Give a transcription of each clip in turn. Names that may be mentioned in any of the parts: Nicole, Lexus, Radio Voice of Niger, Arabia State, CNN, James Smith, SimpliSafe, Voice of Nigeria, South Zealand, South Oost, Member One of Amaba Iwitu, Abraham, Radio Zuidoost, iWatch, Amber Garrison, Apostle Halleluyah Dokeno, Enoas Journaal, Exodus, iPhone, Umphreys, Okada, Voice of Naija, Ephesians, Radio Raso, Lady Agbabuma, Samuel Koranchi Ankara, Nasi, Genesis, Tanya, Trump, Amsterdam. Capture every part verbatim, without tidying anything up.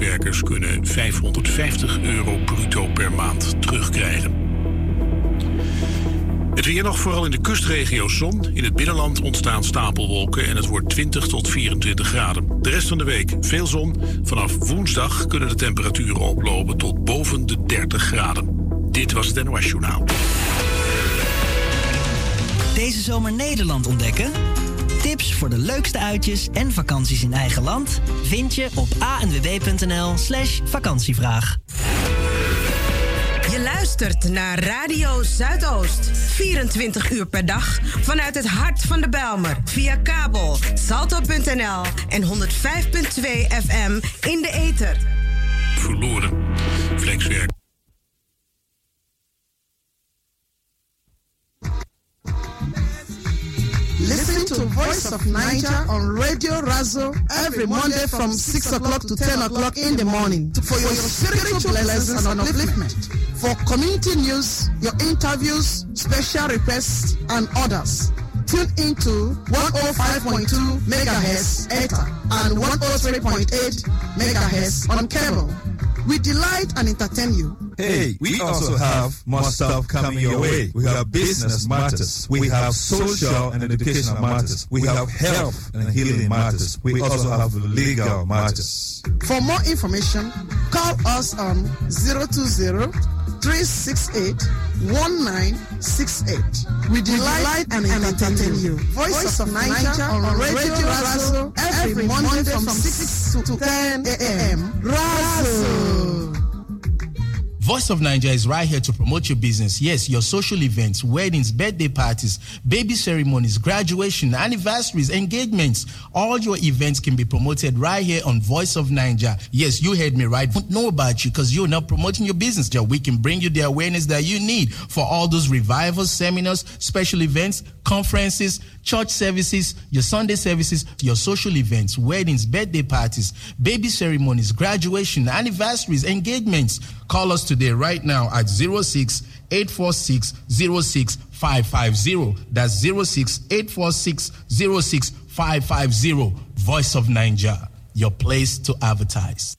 sekswerkers kunnen vijfhonderdvijftig euro bruto per maand terugkrijgen. Het weer nog, vooral in de kustregio's zon. In het binnenland ontstaan stapelwolken en het wordt twintig tot vierentwintig graden. De rest van de week veel zon. Vanaf woensdag kunnen de temperaturen oplopen tot boven de dertig graden. Dit was het Enoas Journaal. Deze zomer Nederland ontdekken? Tips voor de leukste uitjes en vakanties in eigen land vind je op a n w b punt n l slash vakantievraag. Je luistert naar Radio Zuidoost. vierentwintig uur per dag vanuit het hart van de Belmer. Via kabel, salto punt n l en honderdvijf punt twee F M in de ether. Verloren. Flexwerk. Listen to Voice of Niger on Radio Raso every Monday from six o'clock to ten o'clock in the morning for your spiritual lessons and upliftment, for community news, your interviews, special requests, and others. Tune into one oh five point two megahertz ether and one oh three point eight megahertz on cable. We delight and entertain you. Hey, we also have more stuff coming your way. We have business matters. We have social and educational matters. We have health and healing matters. We also have legal matters. For more information, call us on zero two zero, three six eight, one nine six eight. We delight and entertain you. Voice of Naija on Radio Raso every Monday from six to ten a m Raso. Voice of Nigeria is right here to promote your business. Yes, your social events, weddings, birthday parties, baby ceremonies, graduation, anniversaries, engagements. All your events can be promoted right here on Voice of Nigeria. Yes, you heard me right. We don't know about you because you're not promoting your business. We can bring you the awareness that you need for all those revivals, seminars, special events, conferences, church services, your Sunday services, your social events, weddings, birthday parties, baby ceremonies, graduation, anniversaries, engagements. Call us today right now at zero six, eight four six, zero six five five zero. That's zero six, eight four six, zero six five five zero. Voice of Nigeria, your place to advertise.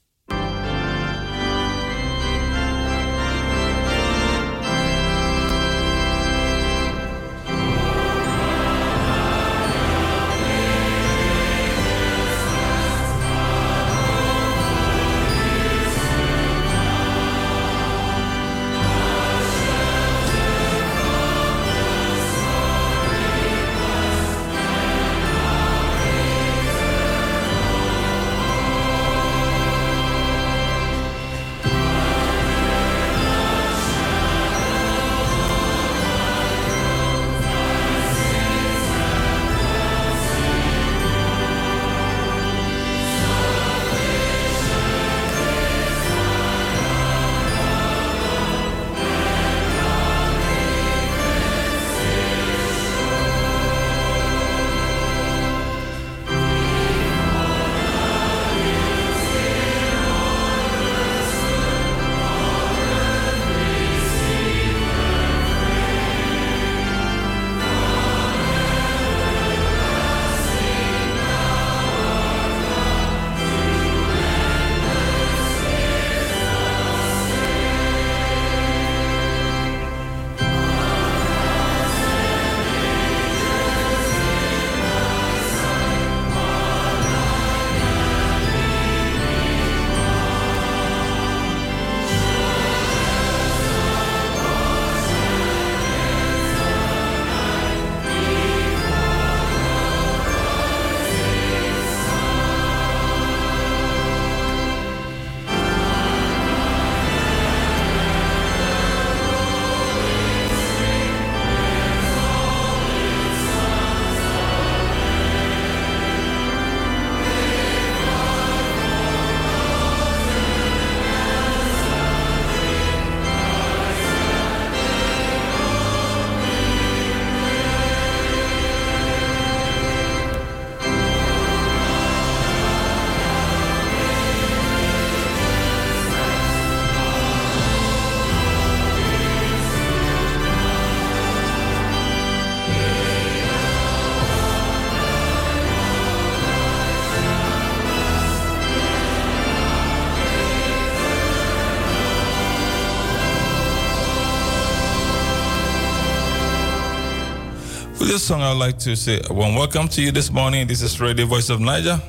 With this song, I'd like to say a warm welcome to you this morning. This is Radio Voice of Niger.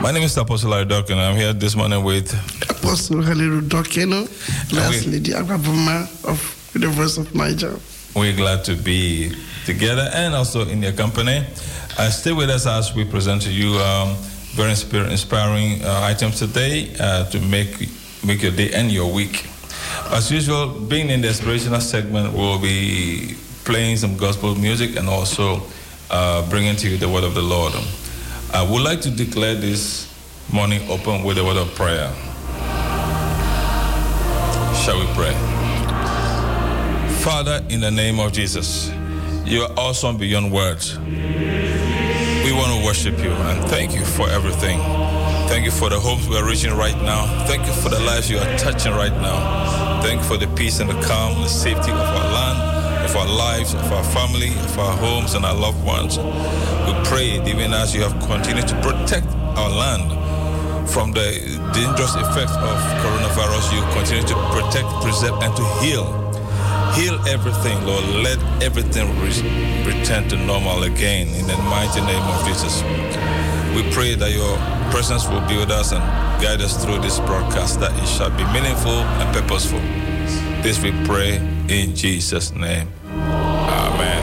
My name is Apostle Halleluyah Dokeno. I'm here this morning with Apostle Helen Ruth Dokeno, last Lady Agbabuma of the Voice of Niger. We're glad to be together and also in your company. Uh, stay with us as we present to you um, very inspir- inspiring uh, items today uh, to make make your day and your week. As usual, being in the inspirational segment, we'll be playing some gospel music and also uh, bringing to you the word of the Lord. I would like to declare this morning open with a word of prayer. Shall we pray? Father, in the name of Jesus, you are awesome beyond words. We want to worship you and thank you for everything. Thank you for the hopes we are reaching right now. Thank you for the lives you are touching right now. Thank you for the peace and the calm, the safety of our land, of our lives, of our family, of our homes and our loved ones. We pray, even as you have continued to protect our land from the dangerous effects of coronavirus, you continue to protect, preserve, and to heal. Heal everything, Lord. Let everything re- return to normal again in the mighty name of Jesus. We pray that your presence will be with us and guide us through this broadcast, that it shall be meaningful and purposeful. This we pray in Jesus' name. Amen.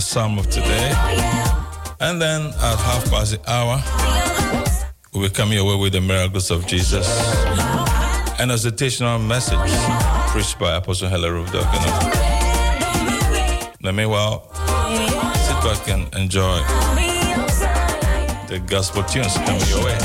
Psalm of today, and then at half past the hour we will come your way with the miracles of Jesus and a citational message preached by Apostle Helen Ruth Dokeno. Now meanwhile, sit back and enjoy the gospel tunes coming your way.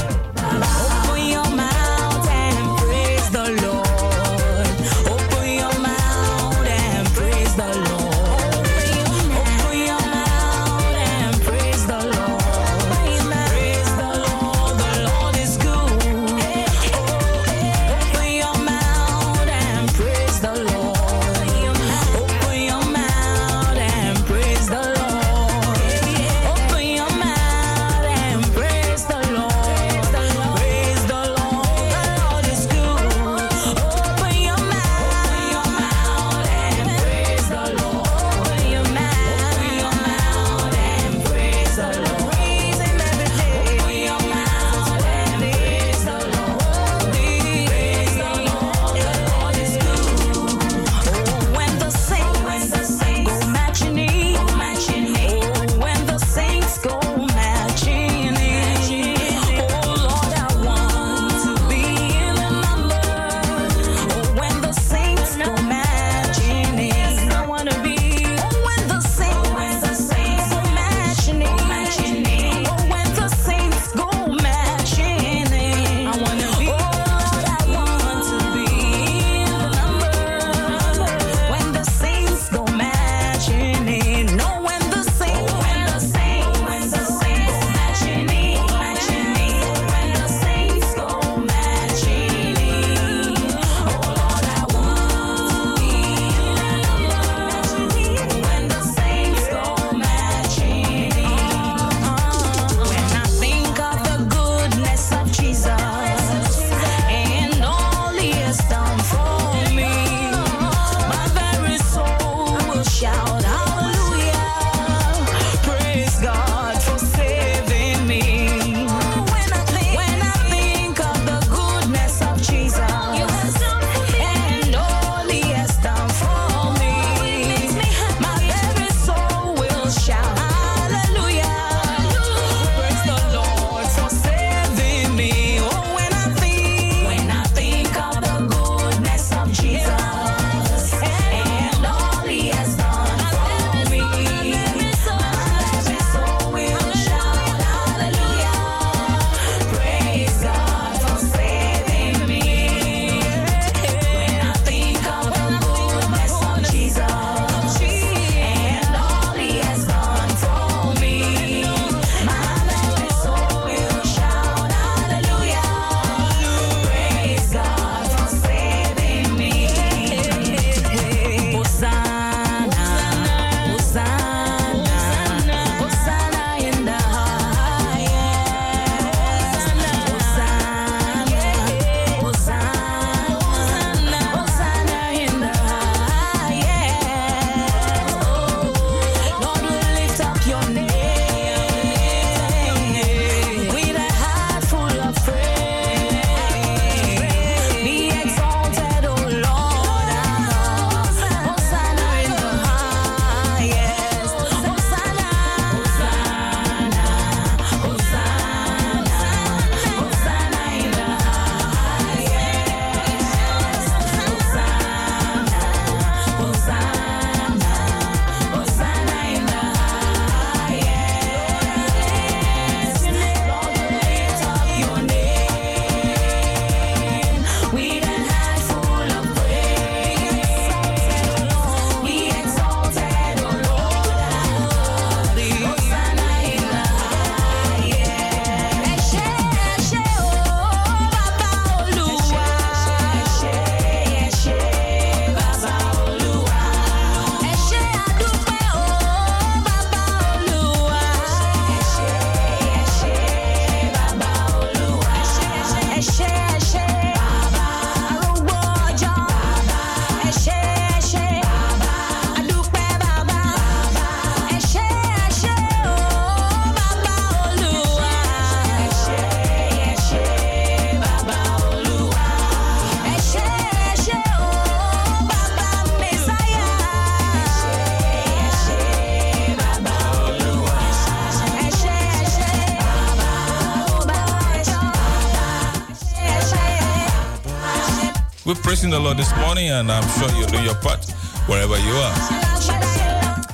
We're praising the Lord this morning, and I'm sure you'll do your part wherever you are.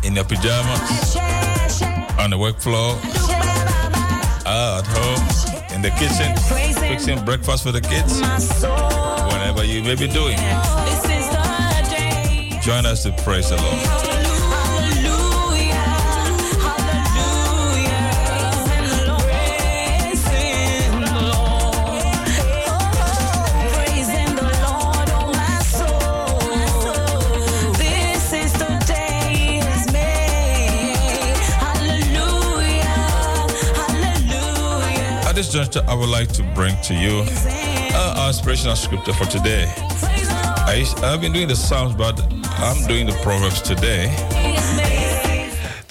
In your pajamas, on the work floor, at home, in the kitchen, fixing breakfast for the kids, whatever you may be doing. Join us to praise the Lord. I would like to bring to you uh, our inspirational scripture for today. I, I've been doing the Psalms, but I'm doing the Proverbs today.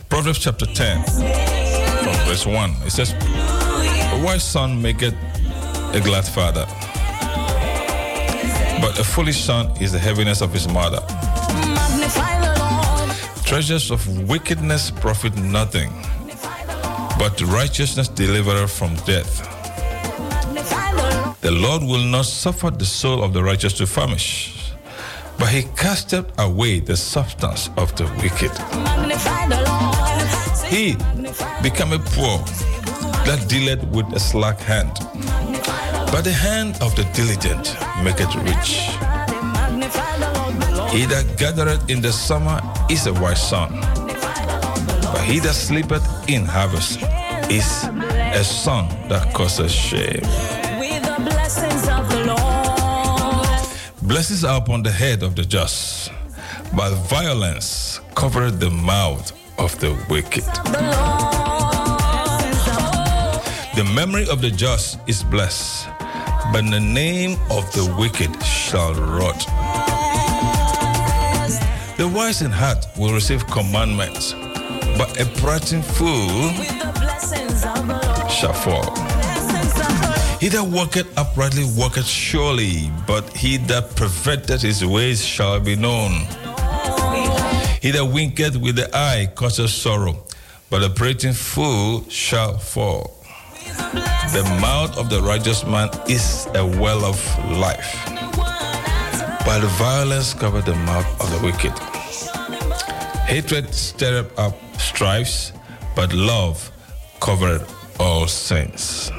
Proverbs chapter ten, from verse one. It says, "A wise son maketh a glad father, but a foolish son is the heaviness of his mother. Treasures of wickedness profit nothing, but righteousness delivereth from death. The Lord will not suffer the soul of the righteous to famish, but he casteth away the substance of the wicked. He becometh poor that dealeth with a slack hand, but the hand of the diligent maketh rich. He that gathereth in the summer is a wise son, but he that sleepeth in harvest is a son that causeth shame." Blessings are upon the head of the just, but violence covereth the mouth of the wicked. The memory of the just is blessed, but the name of the wicked shall rot. The wise in heart will receive commandments, but a prating fool shall fall. He that walketh uprightly walketh surely, but he that perverteth his ways shall be known. He that winketh with the eye causeth sorrow, but a prating fool shall fall. The mouth of the righteous man is a well of life, but violence covereth the mouth of the wicked. Hatred stirreth up strifes, but love covereth all sins.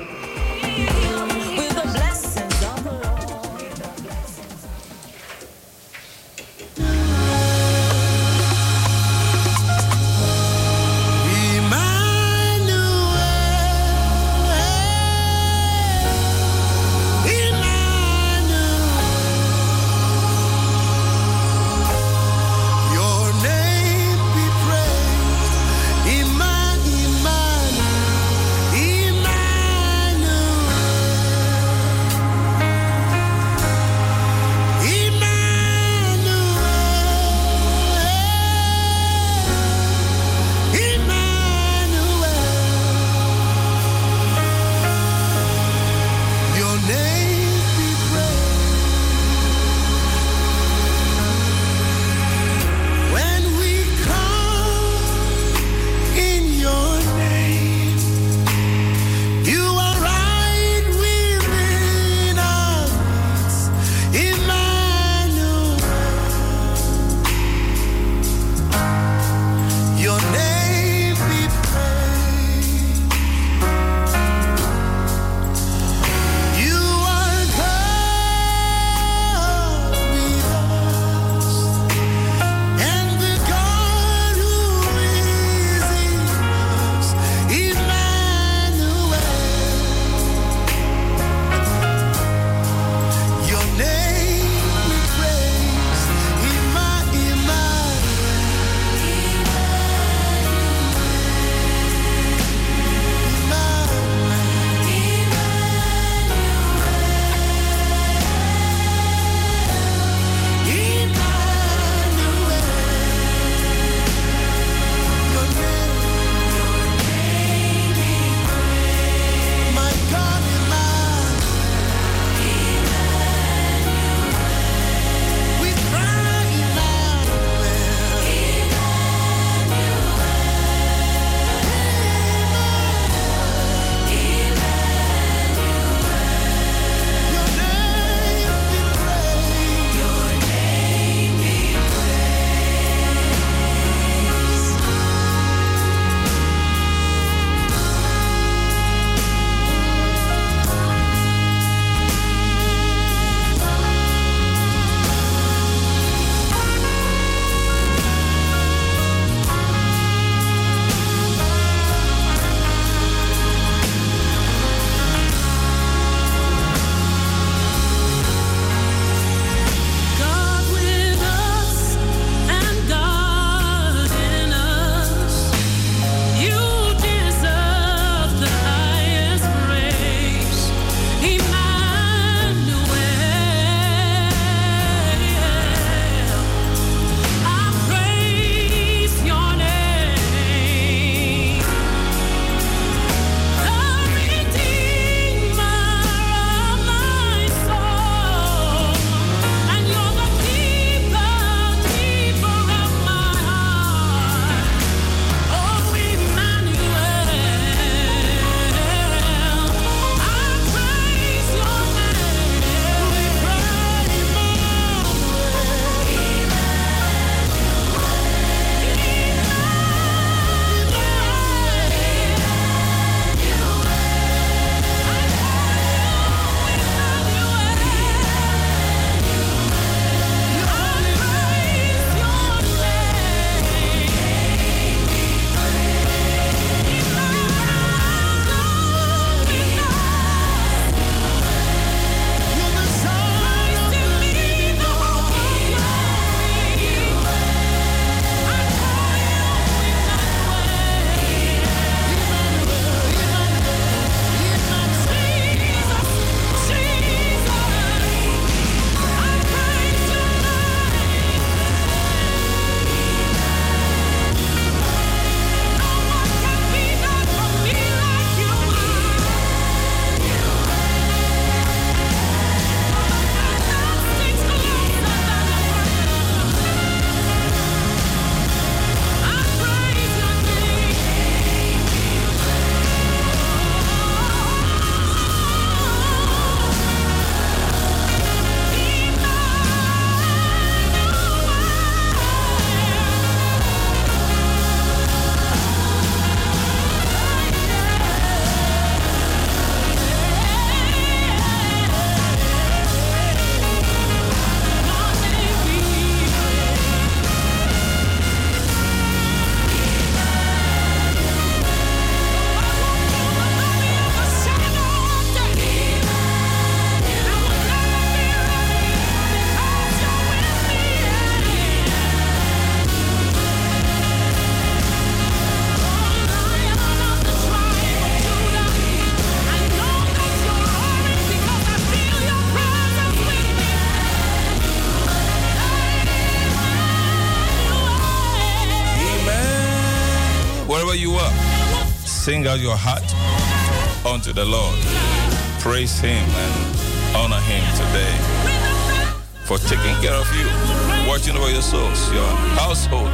Sing out your heart unto the Lord. Praise Him and honor Him today for taking care of you, watching over your souls, your household.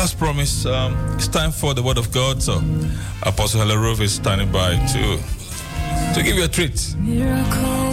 Well, as promised, um, it's time for the Word of God. So, Apostle Helen Ruth is standing by to to give you a treat. Miracle.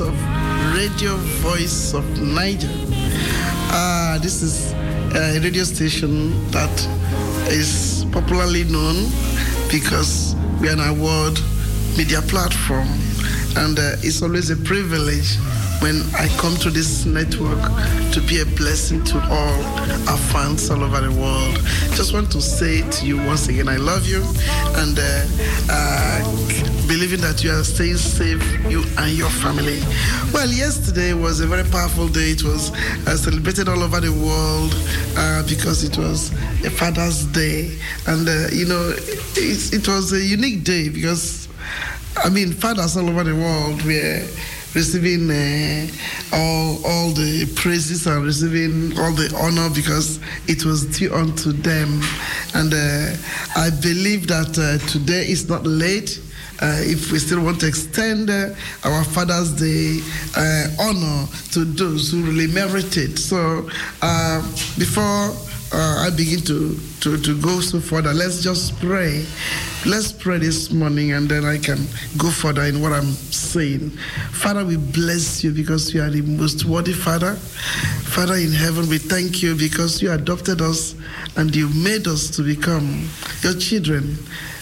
Of Radio Voice of Niger. Uh, this is a radio station that is popularly known because we are an award media platform, and uh, it's always a privilege when I come to this network to be a blessing to all our fans all over the world. Just want to say to you once again, I love you, and uh, uh, believing that you are staying safe, you and your family. Well, yesterday was a very powerful day. It was uh, celebrated all over the world uh, because it was a Father's Day. And, uh, you know, it, it was a unique day because, I mean, fathers all over the world were receiving uh, all, all the praises and receiving all the honor because it was due unto them. And uh, I believe that uh, today is not late. Uh, if we still want to extend uh, our Father's Day uh, honor to those who really merit it. So uh, before uh, I begin to, to, to go so further, let's just pray. Let's pray this morning, and then I can go further in what I'm saying. Father, we bless you because you are the most worthy Father. Father in heaven, we thank you because you adopted us and you made us to become your children.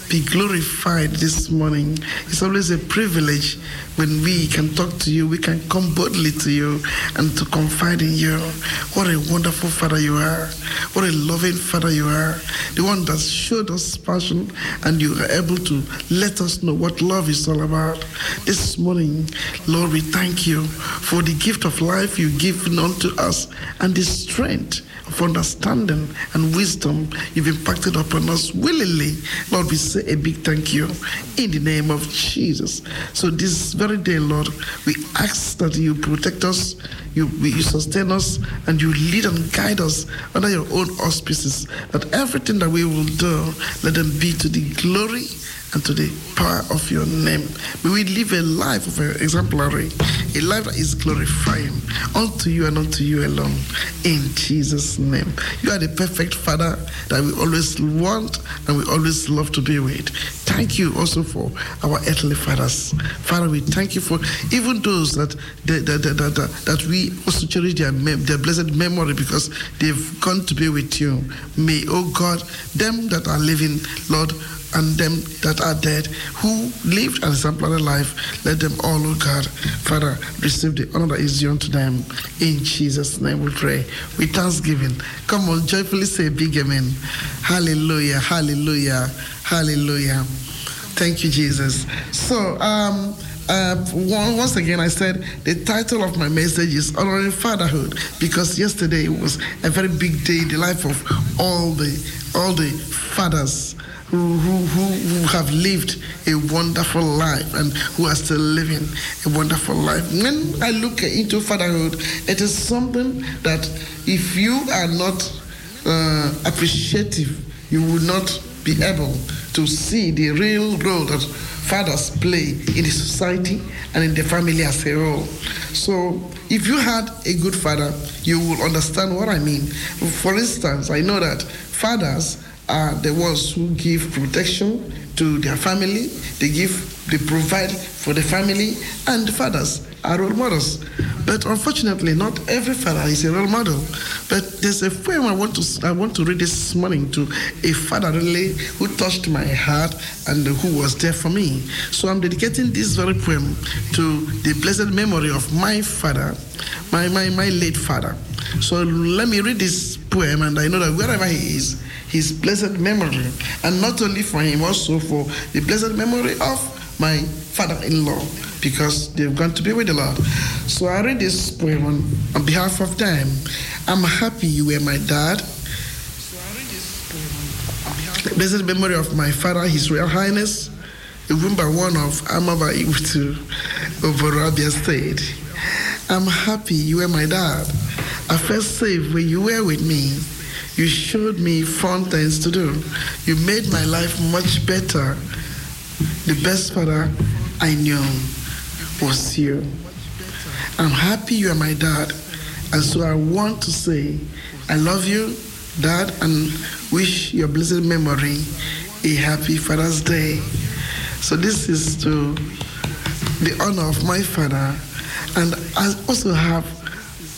Be glorified this morning. It's always a privilege when we can talk to you, we can come boldly to you and to confide in you. What a wonderful Father you are. What a loving Father you are. The one that showed us passion, and you are able to let us know what love is all about. This morning, Lord, we thank you for the gift of life you've given unto us and the strength of understanding and wisdom you've impacted upon us willingly. Lord, we say a big thank you in the name of Jesus. So this very day, Lord, we ask that you protect us, you, you sustain us, and you lead and guide us under your own auspices, that everything that we will do, let them be to the glory and to the power of your name. May we live a life of exemplary, a life that is glorifying unto you and unto you alone, in Jesus' name. You are the perfect Father that we always want and we always love to be with. Thank you also for our earthly fathers. Father, we thank you for even those that that, that, that, that, that we also cherish their, mem- their blessed memory because they've gone to be with you. May, oh God, them that are living, Lord, and them that are dead, who lived an exemplary life, let them all, oh God, Father, receive the honor that is due unto them. In Jesus' name we pray, with thanksgiving. Come on, joyfully say a big amen. Hallelujah, hallelujah, hallelujah. Thank you, Jesus. So, um... Uh, one, once again, I said the title of my message is Honoring Fatherhood, because yesterday was a very big day in the life of all the all the fathers who, who, who have lived a wonderful life and who are still living a wonderful life. When I look into fatherhood, it is something that if you are not uh, appreciative, you will not be able to see the real role that fathers play in the society and in the family as a whole. So If you had a good father, you will understand what I mean. For instance, I know that fathers are the ones who give protection to their family. They give, they provide for the family, and fathers are role models. But unfortunately, not every father is a role model. But there's a poem I want to I want to read this morning to a father really who touched my heart and who was there for me. So I'm dedicating this very poem to the blessed memory of my father, my my, my late father. So let me read this poem, and I know that wherever he is, his blessed memory, and not only for him, also for the blessed memory of my father-in-law, because they've gone to be with the Lord. So I read this poem on, on behalf of them. I'm happy you were my dad. So I read this poem on behalf of the blessed memory of my father, His Royal Highness, the Member One of Amaba Iwitu of Arabia State. I'm happy you were my dad. I felt safe when you were with me. You showed me fun things to do. You made my life much better. The best father I knew was you. I'm happy you are my dad. And so I want to say, I love you, Dad, and wish your blessed memory a happy Father's Day. So this is to the honor of my father. And I also have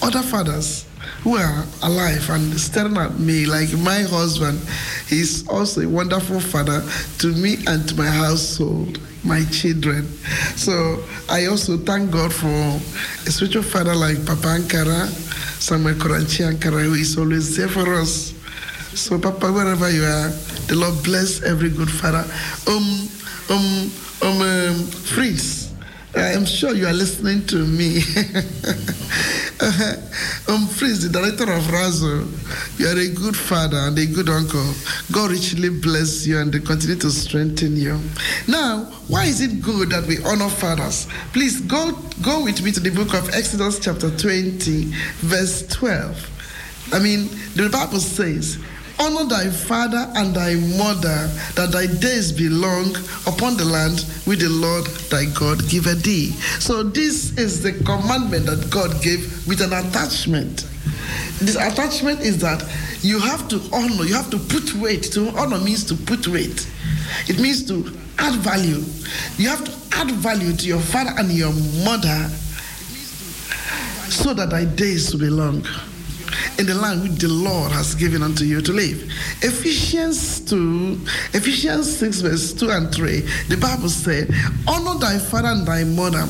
other fathers who are alive and staring at me, like my husband. He's also a wonderful father to me and to my household, my children. So I also thank God for a spiritual father like Papa Ankara, Samuel Koranchi Ankara, who is always there for us. So Papa, wherever you are, the Lord bless every good father. Um, um, um, um Fritz. I am sure you are listening to me. Umphreys, the director of Raso, you are a good father and a good uncle. God richly bless you and continue to strengthen you. Now, why is it good that we honor fathers? Please go, go with me to the book of Exodus chapter twenty, verse twelve. I mean, the Bible says, honor thy father and thy mother, that thy days be long upon the land which the Lord thy God giveth thee. So this is the commandment that God gave with an attachment. This attachment is that you have to honor, you have to put weight. To honor means to put weight. It means to add value. You have to add value to your father and your mother so that thy days will be long in the land which the Lord has given unto you to live. Ephesians two, Ephesians six, verse two and three, the Bible said, honor thy father and thy mother,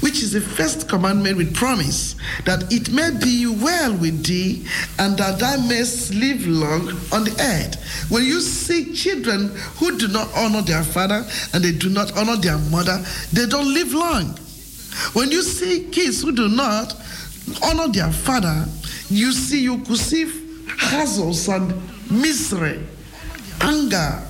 which is the first commandment with promise, that it may be well with thee, and that thou mayest live long on the earth. When you see children who do not honor their father and they do not honor their mother, they don't live long. When you see kids who do not honor their father, you see, you could see hassles and misery, anger,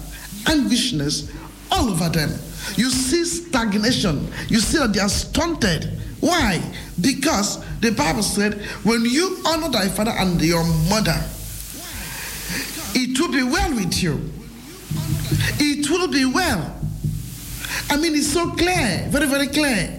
anguishness all over them. You see stagnation. You see that they are stunted. Why? Because the Bible said, when you honor thy father and your mother, it will be well with you. It will be well. I mean, it's so clear, very, very clear.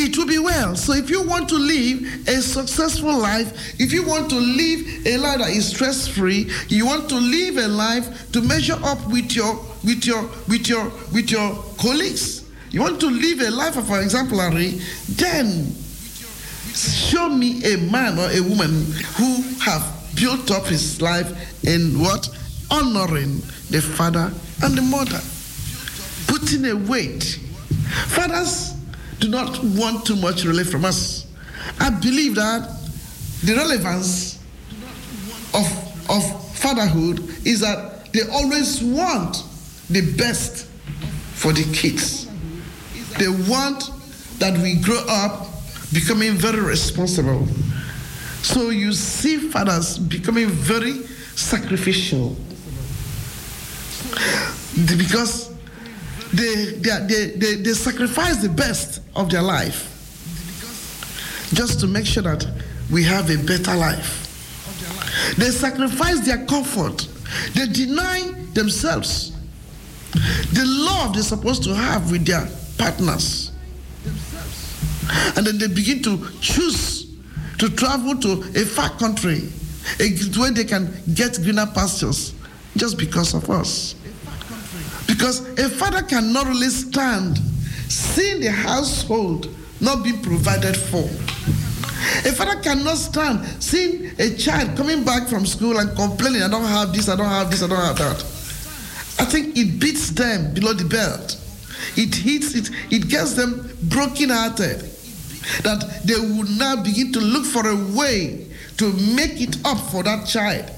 It will be well. So if you want to live a successful life, if you want to live a life that is stress-free, you want to live a life to measure up with your with your with your with your colleagues, you want to live a life of exemplary, then show me a man or a woman who have built up his life in what? Honoring the father and the mother. Putting a weight. Fathers do not want too much relief from us. I believe that the relevance of, of fatherhood is that they always want the best for the kids. They want that we grow up becoming very responsible. So you see fathers becoming very sacrificial because They they, they they they sacrifice the best of their life just to make sure that we have a better life. They sacrifice their comfort. They deny themselves the love they're supposed to have with their partners. And then they begin to choose to travel to a far country where they can get greener pastures just because of us. Because a father cannot really stand seeing the household not being provided for. A father cannot stand seeing a child coming back from school and complaining, I don't have this, I don't have this, I don't have that. I think it beats them below the belt. It hits, it, it gets them broken-hearted, that they will now begin to look for a way to make it up for that child,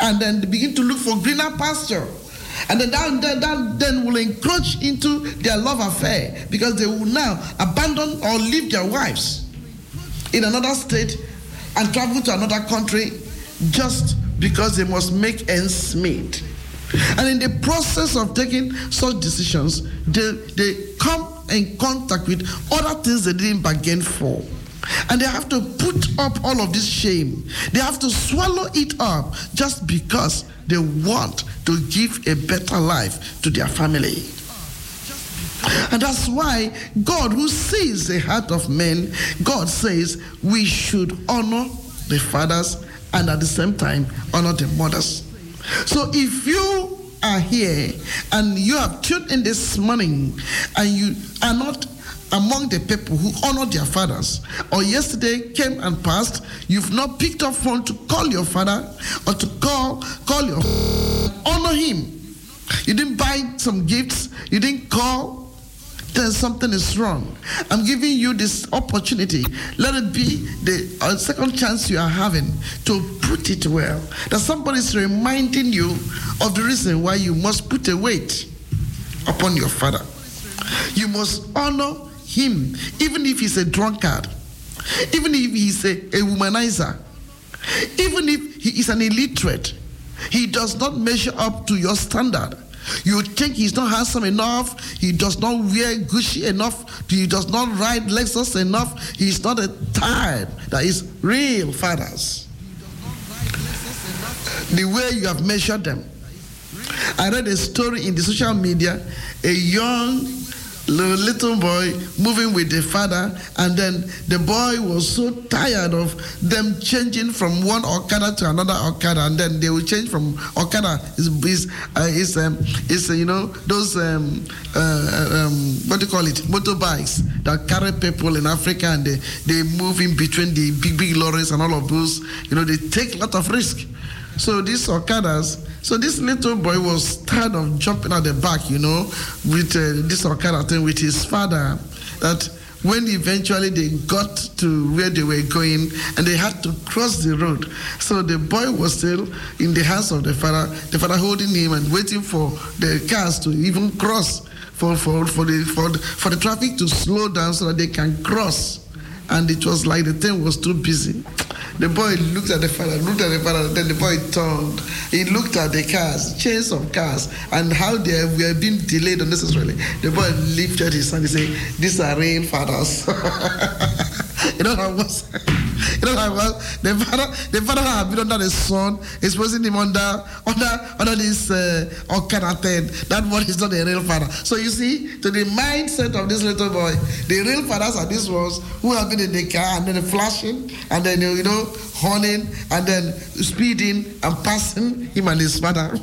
and then they begin to look for greener pasture. And then that, that, that then will encroach into their love affair, because they will now abandon or leave their wives in another state and travel to another country just because they must make ends meet. And in the process of taking such decisions, they, they come in contact with other things they didn't bargain for. And they have to put up all of this shame. They have to swallow it up just because they want to give a better life to their family. And that's why God, who sees the heart of men, God says we should honor the fathers and at the same time honor the mothers. So if you are here and you have tuned in this morning and you are not among the people who honor their fathers, or yesterday came and passed, you've not picked up phone to call your father or to call call your honor him. You didn't buy some gifts, you didn't call, then something is wrong. I'm giving you this opportunity. Let it be the uh, second chance you are having to put it well. That somebody is reminding you of the reason why you must put a weight upon your father. You must honor him, even if he's a drunkard, even if he's a, a womanizer, even if he is an illiterate, he does not measure up to your standard. You think he's not handsome enough, he does not wear Gucci enough, he does not ride Lexus enough, he's not a type that is real fathers. The way you have measured them. I read a story in the social media, a young little boy moving with the father, and then the boy was so tired of them changing from one Okada to another Okada, and then they will change from Okada is is uh, is um is uh, you know those um, uh, um what do you call it motorbikes that carry people in Africa, and they they move in between the big big lorries and all of those, you know they take a lot of risk. So these Okadas, so this little boy was tired of jumping at the back, you know, with uh, this Okada thing with his father, that when eventually they got to where they were going and they had to cross the road. So the boy was still in the hands of the father, the father holding him and waiting for the cars to even cross, for, for, for, the, for, the, for the traffic to slow down so that they can cross. And it was like the thing was too busy. The boy looked at the father, looked at the father, then the boy turned. He looked at the cars, chains of cars, and how they were being delayed unnecessarily. The boy lifted his hand and said, "These are real fathers." You know what I was? You know what I was? The father, the father had been under the sun, exposing him under under under this uh, Okada thing. That one is not a real father. So you see, to the mindset of this little boy, the real fathers are these ones who have been in the car and then flashing and then you know horning and then speeding and passing him and his father.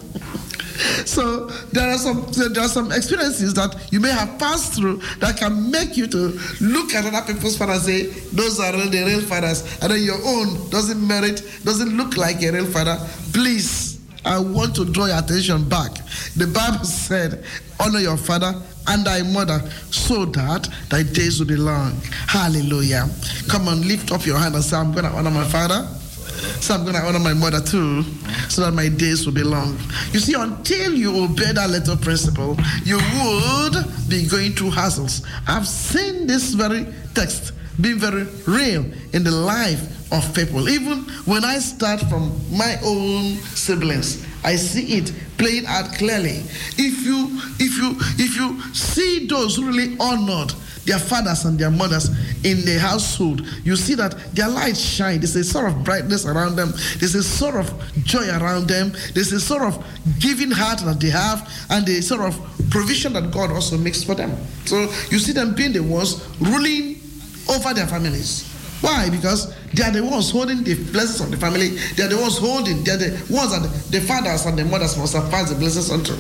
So there are some there are some experiences that you may have passed through that can make you to look at other people's fathers and say, those are the real fathers, and then your own doesn't merit, doesn't look like a real father. Please, I want to draw your attention back. The Bible said, honor your father and thy mother so that thy days will be long. Hallelujah. Come on, lift up your hand and say, I'm going to honor my father. So I'm going to honor my mother too, so that my days will be long. You see, until you obey that little principle, you would be going through hassles. I've seen this very text being very real in the life of people. Even when I start from my own siblings, I see it playing out clearly. If you, if you, if you see those who really honored their fathers and their mothers in the household, you see that their light shine. There's a sort of brightness around them. There's a sort of joy around them. There's a sort of giving heart that they have, and the sort of provision that God also makes for them. So you see them being the ones ruling over their families. Why? Because they are the ones holding the blessings of the family. They are the ones holding, they are the ones that the fathers and the mothers must have passed the blessings on to.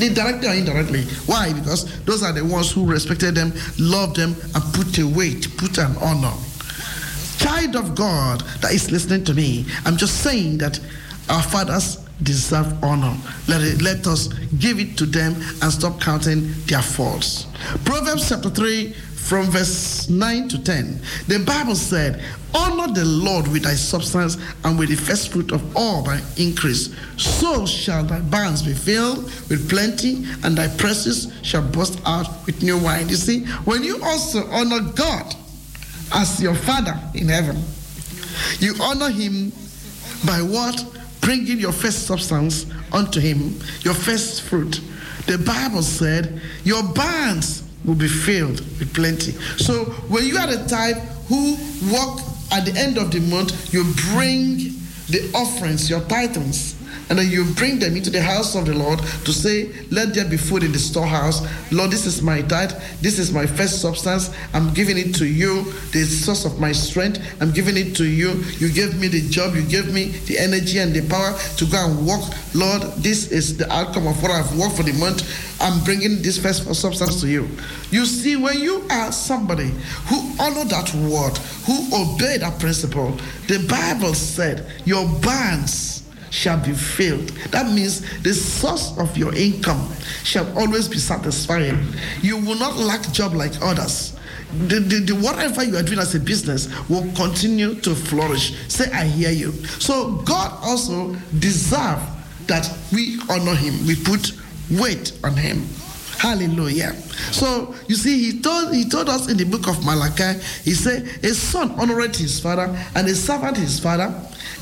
They directly or indirectly. Why? Because those are the ones who respected them, loved them, and put a weight, put an honor. Child of God that is listening to me, I'm just saying that our fathers deserve honor. Let, it, let us give it to them and stop counting their faults. Proverbs chapter three, from verse nine to ten. The Bible said, "Honor the Lord with thy substance and with the first fruit of all thy increase. So shall thy barns be filled with plenty, and thy presses shall burst out with new wine." You see, when you also honor God as your Father in heaven, you honor him by what? Bringing your first substance unto him, your first fruit. The Bible said, your barns will be filled with plenty. So when you are the type who work at the end of the month, you bring the offerings, your tithes, and then you bring them into the house of the Lord to say, let there be food in the storehouse. Lord, this is my tithe. This is my first substance. I'm giving it to you, the source of my strength. I'm giving it to you. You gave me the job. You gave me the energy and the power to go and work. Lord, this is the outcome of what I've worked for the month. I'm bringing this first substance to you. You see, when you are somebody who honor that word, who obey that principle, the Bible said, your barns shall be filled. That means the source of your income shall always be satisfying. You will not lack job like others. The, the, the whatever you are doing as a business will continue to flourish. Say, I hear you. So God also deserves that we honor him. We put weight on him. Hallelujah. So, you see, he told he told us in the book of Malachi, he said, a son honored his father, and a servant his father.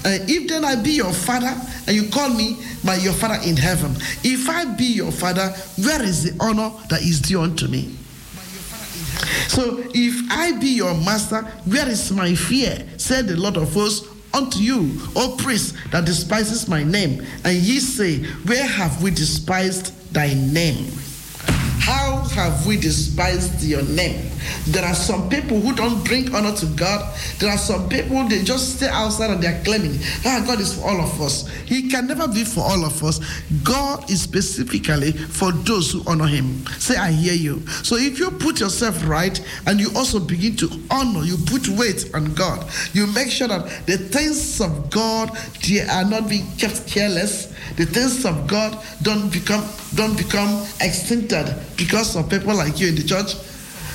Uh, if then I be your father, and you call me by your father in heaven, if I be your father, where is the honor that is due unto me? So, if I be your master, where is my fear? Said the Lord of hosts unto you, O priest that despises my name. And ye say, where have we despised thy name? How have we despised your name? There are some people who don't bring honor to God. There are some people, they just stay outside and they're claiming, ah, God is for all of us. He can never be for all of us. God is specifically for those who honor him. Say, I hear you. So if you put yourself right and you also begin to honor, you put weight on God. You make sure that the things of God, they are not being kept careless. The things of God don't become don't become extincted because of people like you in the church.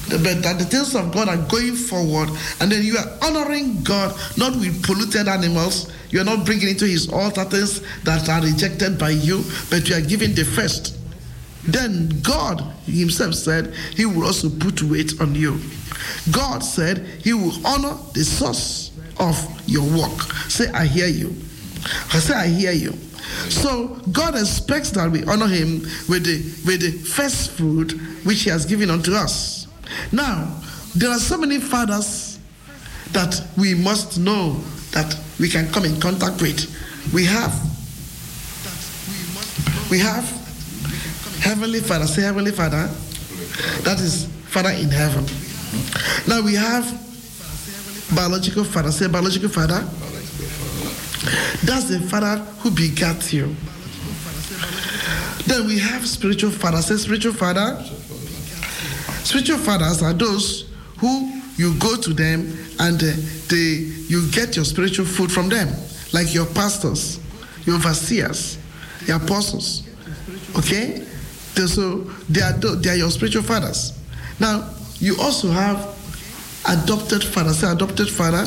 But that the things of God are going forward, and then you are honoring God, not with polluted animals. You are not bringing into his altar things that are rejected by you, but you are giving the first. Then God himself said he will also put weight on you. God said he will honor the source of your work. Say, I hear you. I say, I hear you. So God expects that we honor him with the with the first fruit which he has given unto us. Now, there are so many fathers that we must know that we can come in contact with. We have. We have Heavenly Father. Say Heavenly Father. That is Father in heaven. Now we have biological father. Say biological father. That's the father who begat you. Then we have spiritual fathers. Say spiritual father. Spiritual fathers are those who you go to them and they, you get your spiritual food from them, like your pastors, your overseers, your apostles. Okay? So they are, they are your spiritual fathers. Now, you also have adopted fathers. Say adopted father.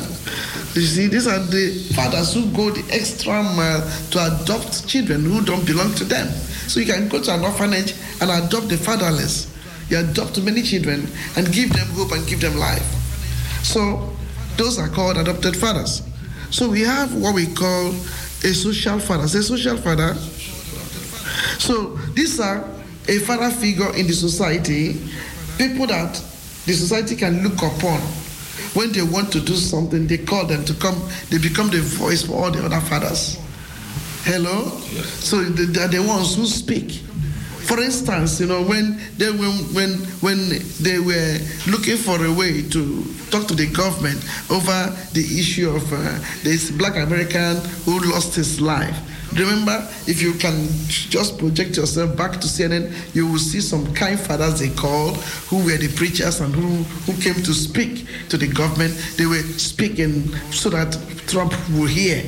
You see, these are the fathers who go the extra mile to adopt children who don't belong to them. So you can go to an orphanage and adopt the fatherless. You adopt many children and give them hope and give them life. So those are called adopted fathers. So we have what we call a social father. Say social father. So these are a father figure in the society, people that the society can look upon. When they want to do something, they call them to come. They become the voice for all the other fathers. Hello? Yes. So they are the ones who speak. For instance, you know, when they when when when they were looking for a way to talk to the government over the issue of uh, this black American who lost his life. Remember, if you can just project yourself back to C N N, you will see some kind fathers they called, who were the preachers and who, who came to speak to the government. They were speaking so that Trump will hear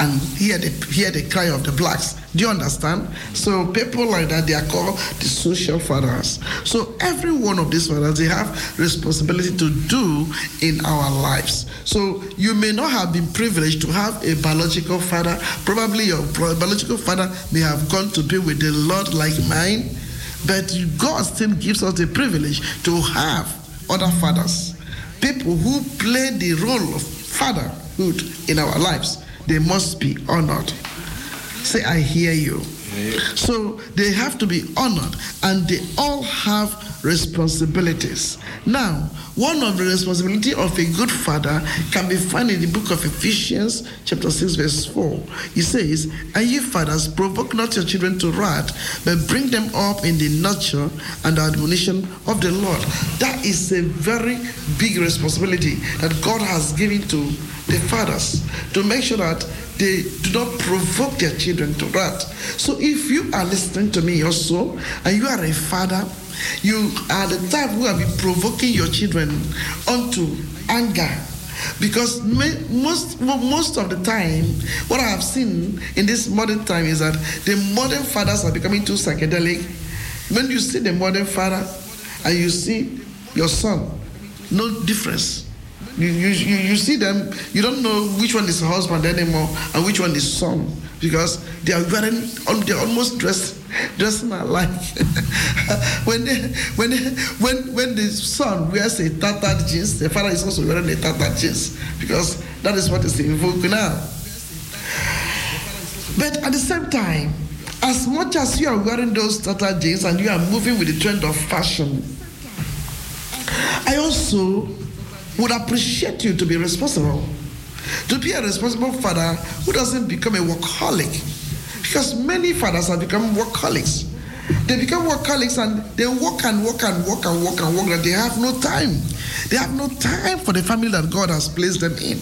and hear the, hear the cry of the blacks. Do you understand? So people like that, they are called the social fathers. So every one of these fathers, they have responsibility to do in our lives. So you may not have been privileged to have a biological father. Probably your biological father may have gone to be with the Lord like mine, but God still gives us the privilege to have other fathers. People who play the role of fatherhood in our lives, they must be honored. Say, I hear you. Yeah. So they have to be honored, and they all have responsibilities. Now, one of the responsibilities of a good father can be found in the book of Ephesians, chapter six, verse four. It says, and ye fathers, provoke not your children to wrath, but bring them up in the nurture and admonition of the Lord. That is a very big responsibility that God has given to the fathers, to make sure that they do not provoke their children to wrath. So if you are listening to me also, and you are a father, you are the type who have been provoking your children onto anger. Because most most of the time, what I have seen in this modern time is that the modern fathers are becoming too psychedelic. When you see the modern father and you see your son, no difference. You, you, you see them, you don't know which one is husband anymore and which one is son, because they are wearing, they're almost dressed, dressing alike. when, they, when, they, when, when the son wears a tattered jeans, the father is also wearing a tattered jeans, because that is what is invoked now. But at the same time, as much as you are wearing those tattered jeans and you are moving with the trend of fashion, I also would appreciate you to be responsible. To be a responsible father who doesn't become a workaholic. Because many fathers have become workaholics. They become workaholics and they work and work and work and work and work, that they have no time. They have no time for the family that God has placed them in.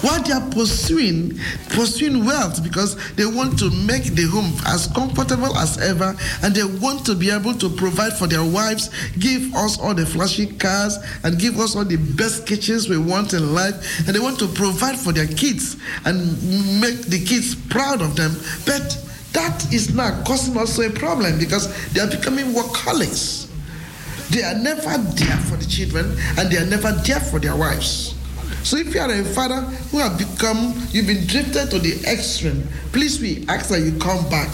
While they are pursuing, pursuing wealth, because they want to make the home as comfortable as ever, and they want to be able to provide for their wives, give us all the flashy cars, and give us all the best kitchens we want in life, and they want to provide for their kids and make the kids proud of them. But that is now causing also a problem, because they are becoming workaholics. They are never there for the children, and they are never there for their wives. So if you are a father who have become, you've been drifted to the extreme, please we ask that you come back.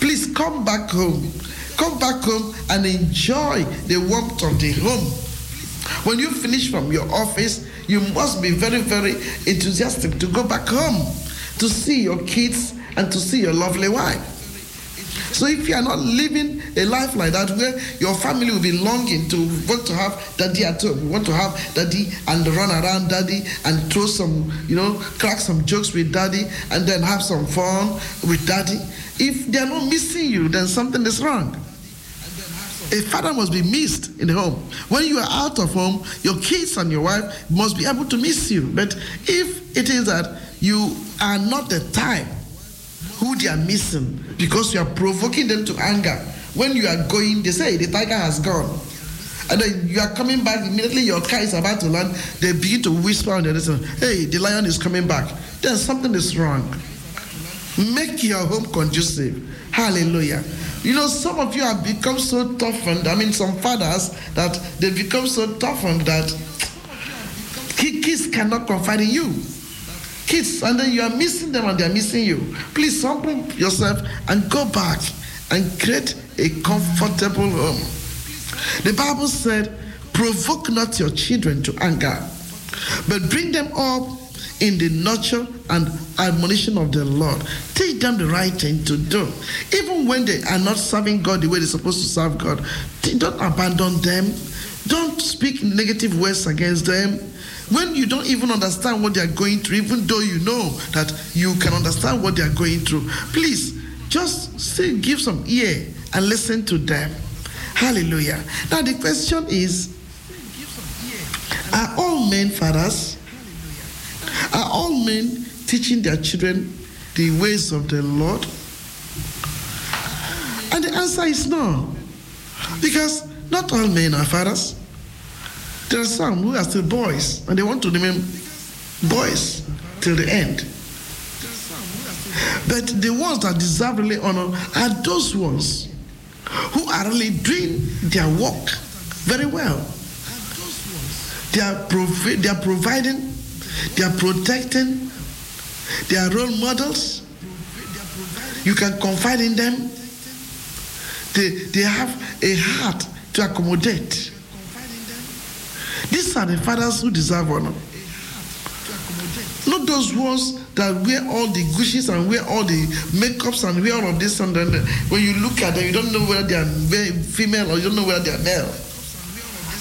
Please come back home. Come back home and enjoy the warmth of the home. When you finish from your office, you must be very, very enthusiastic to go back home, to see your kids and to see your lovely wife. So if you are not living a life like that, where your family will be longing to want to have daddy at home, you want to have daddy and run around daddy and throw some, you know, crack some jokes with daddy and then have some fun with daddy. If they are not missing you, then something is wrong. A father must be missed in the home. When you are out of home, your kids and your wife must be able to miss you. But if it is that you are not the type who they are missing, because you are provoking them to anger. When you are going, they say, the tiger has gone. And then you are coming back, immediately your car is about to land, they begin to whisper on the other side, hey, the lion is coming back. Then something is wrong. Make your home conducive. Hallelujah. You know, some of you have become so toughened, I mean, some fathers, that they become so toughened that kids cannot confide in you. Kids, and then you are missing them and they are missing you. Please humble yourself and go back and create a comfortable home. The Bible said, provoke not your children to anger, but bring them up in the nurture and admonition of the Lord. Teach them the right thing to do. Even when they are not serving God the way they're supposed to serve God, don't abandon them. Don't speak negative words against them. When you don't even understand what they are going through, even though you know that you can understand what they are going through, please Just say, give some ear and listen to them. Hallelujah. Now the question is, are all men fathers? Are all men teaching their children the ways of the Lord? And the answer is no. Because not all men are fathers. There are some who are still boys, and they want to remain boys till the end. But the ones that deserve really honor are those ones who are really doing their work very well. They are, provi- they are providing, they are protecting, they are role models. You can confide in them. They, they have a heart to accommodate. These are the fathers who deserve honor. Not those ones that wear all the Gucci's and wear all the makeups and wear all of this and then when you look at them, you don't know whether they are female or you don't know whether they are male.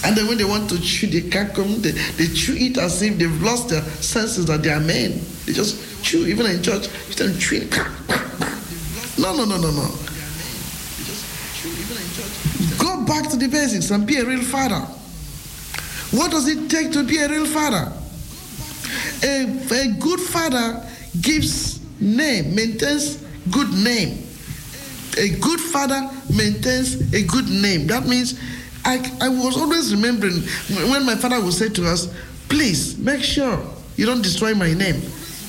And then when they want to chew, they can't come, they, they chew it as if they've lost their senses that they are men. They just chew, even in church, you don't chew it. No, no, no, no, no. Go back to the basics and be a real father. What does it take to be a real father? A, a good father gives name, maintains good name. A good father maintains a good name. That means I, I was always remembering when my father would say to us, please make sure you don't destroy my name.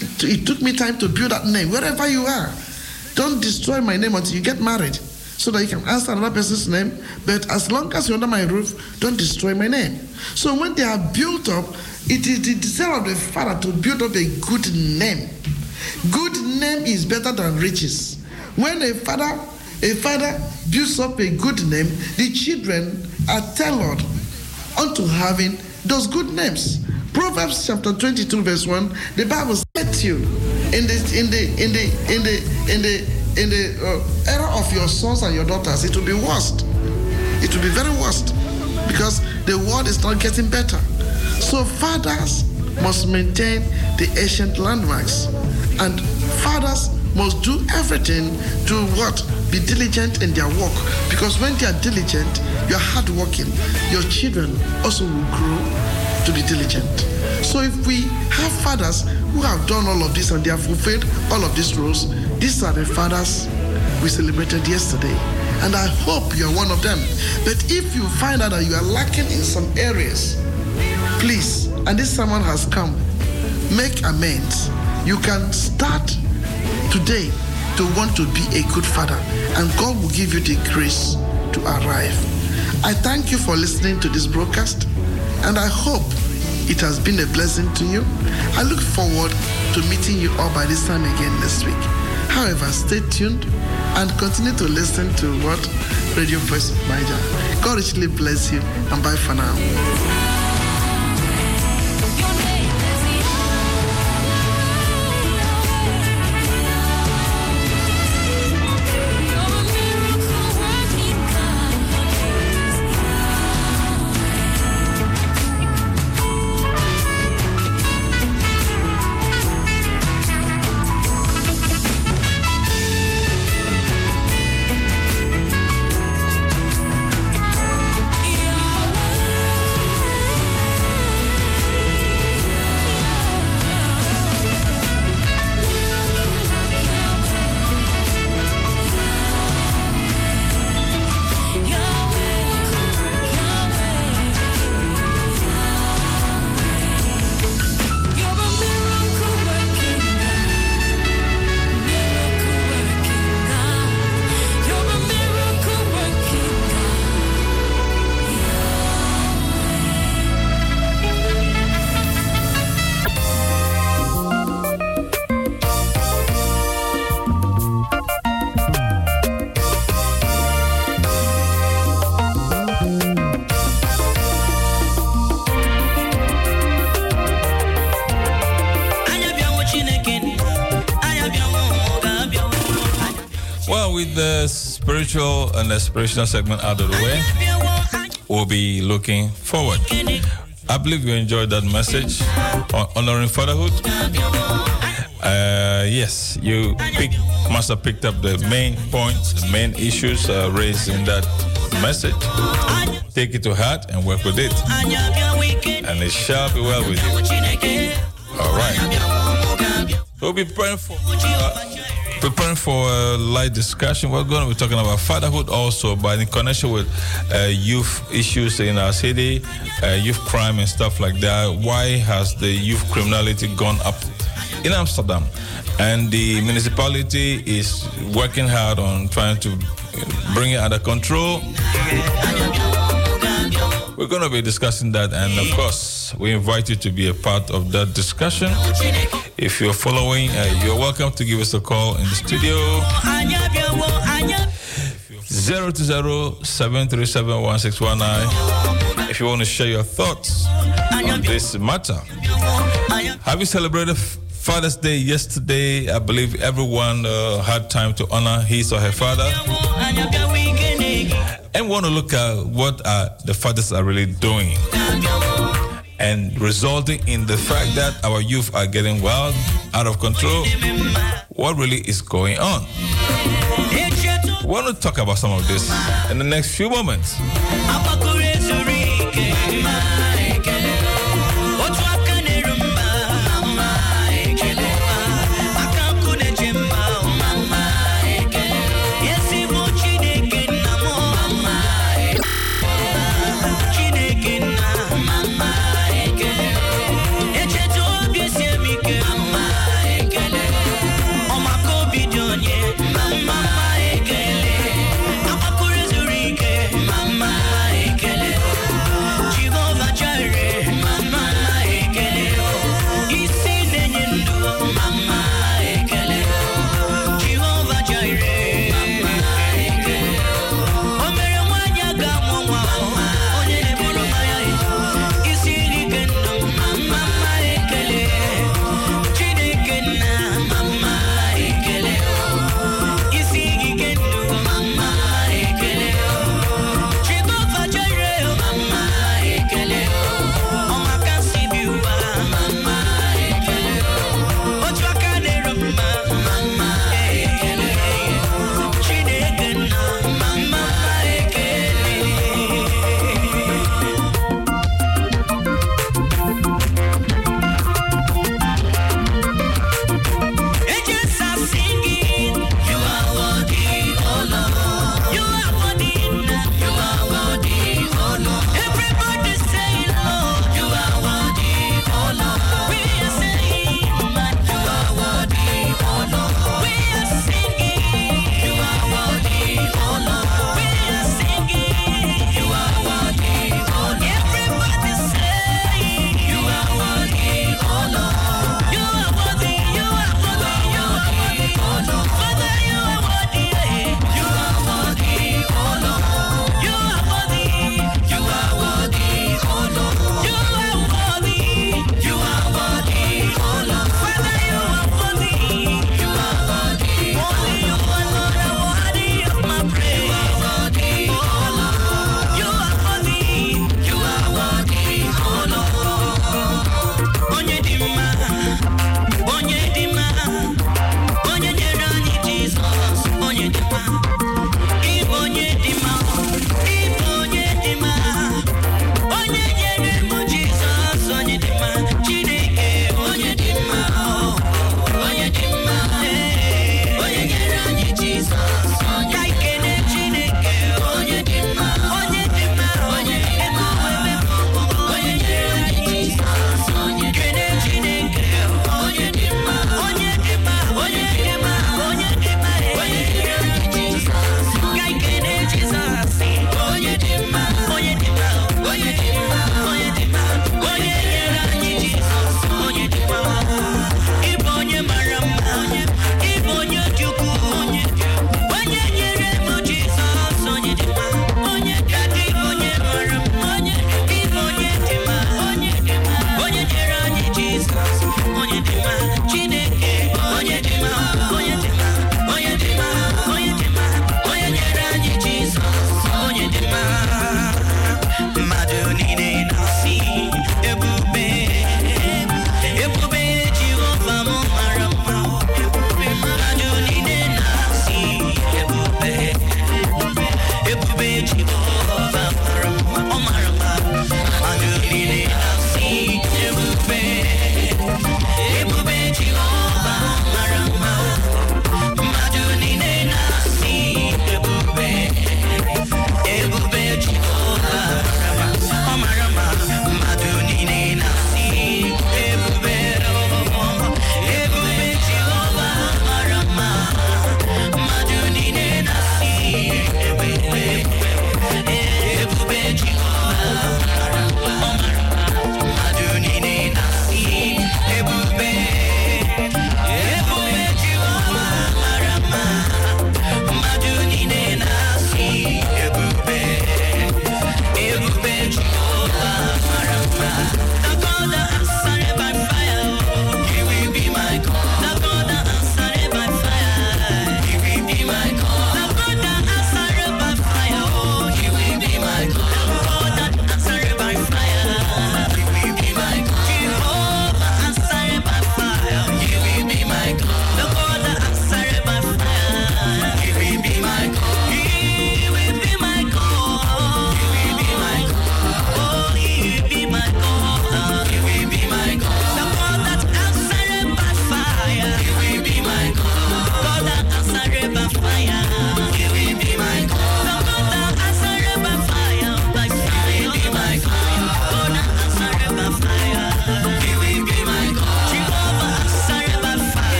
It, it took me time to build that name. Wherever you are, don't destroy my name until you get married so that you can answer another person's name. But as long as you're under my roof, don't destroy my name. So when they are built up, it is the desire of the father to build up a good name. Good name is better than riches. When a father, a father builds up a good name, the children are tailored unto having those good names. Proverbs chapter twenty-two, verse one, the Bible says you in the in the in the in the in the in the uh, era of your sons and your daughters, it will be worst. It will be very worst because the world is not getting better. So fathers must maintain the ancient landmarks, and fathers must do everything to what? Be diligent in their work, because when they are diligent, you are hardworking. Your children also will grow to be diligent. So if we have fathers who have done all of this and they have fulfilled all of these roles, these are the fathers we celebrated yesterday. And I hope you are one of them. But if you find out that you are lacking in some areas, please, and this someone has come, make amends. You can start today to want to be a good father, and God will give you the grace to arrive. I thank you for listening to this broadcast, and I hope it has been a blessing to you. I look forward to meeting you all by this time again next week. However, stay tuned and continue to listen to what? Radio Voice of Naija. God richly bless you, and bye for now. With the spiritual and aspirational segment out of the way, we'll be looking forward. I believe you enjoyed that message on honoring fatherhood. Uh, yes, you picked must have picked up the main points, the main issues uh, raised in that message. Take it to heart and work with it. And it shall be well with you. All right. So we'll be praying for... Uh, Preparing for a light discussion, we're going to be talking about fatherhood also, but in connection with uh, youth issues in our city, uh, youth crime and stuff like that. Why has the youth criminality gone up in Amsterdam? And the municipality is working hard on trying to bring it under control. We're going to be discussing that, and of course, we invite you to be a part of that discussion. If you're following, uh, you're welcome to give us a call in the studio. zero two zero, seven three seven, one six one nine. If you want to share your thoughts on this matter. Have you celebrated Father's Day yesterday? I believe everyone uh, had time to honor his or her father. And want to look at what uh, the fathers are really doing, and resulting in the fact that our youth are getting wild, out of control. What really is going on? We want to talk about some of this in the next few moments.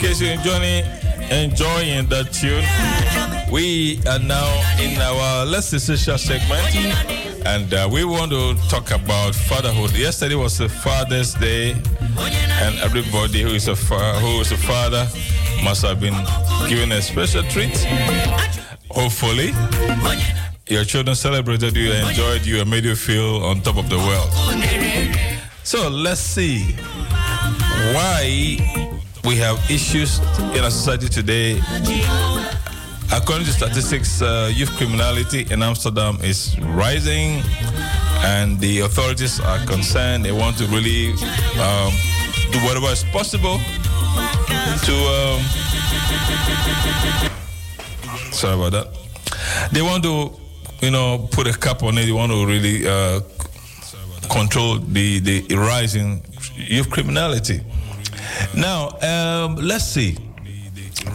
case you're enjoying, enjoying that tune, we are now in our Let's Essential segment, and uh, we want to talk about fatherhood. Yesterday was the Father's Day, and everybody who is a fa- who is a father must have been given a special treat. Hopefully, your children celebrated you, enjoyed you, and made you feel on top of the world. So let's see why we have issues in our society today. According to statistics, uh, youth criminality in Amsterdam is rising, and the authorities are concerned. They want to really um, do whatever is possible to... Um, sorry about that. They want to, you know, put a cap on it. They want to really uh, control the, the rise in youth criminality. Now, um, let's see.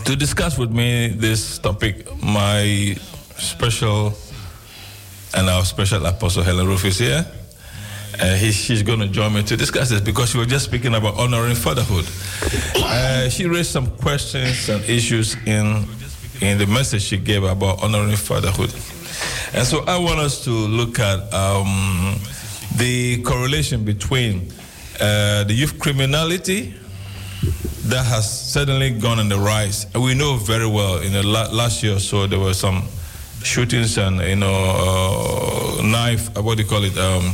To discuss with me this topic, my special and our special Apostle Helen Ruth is here. Uh, he, she's going to join me to discuss this because she was just speaking about honoring fatherhood. Uh, she raised some questions and issues in in the message she gave about honoring fatherhood. And so I want us to look at um, the correlation between uh, the youth criminality that has suddenly gone on the rise. And we know very well in the la- last year or so there were some shootings and, you know, uh, knife, what do you call it, um,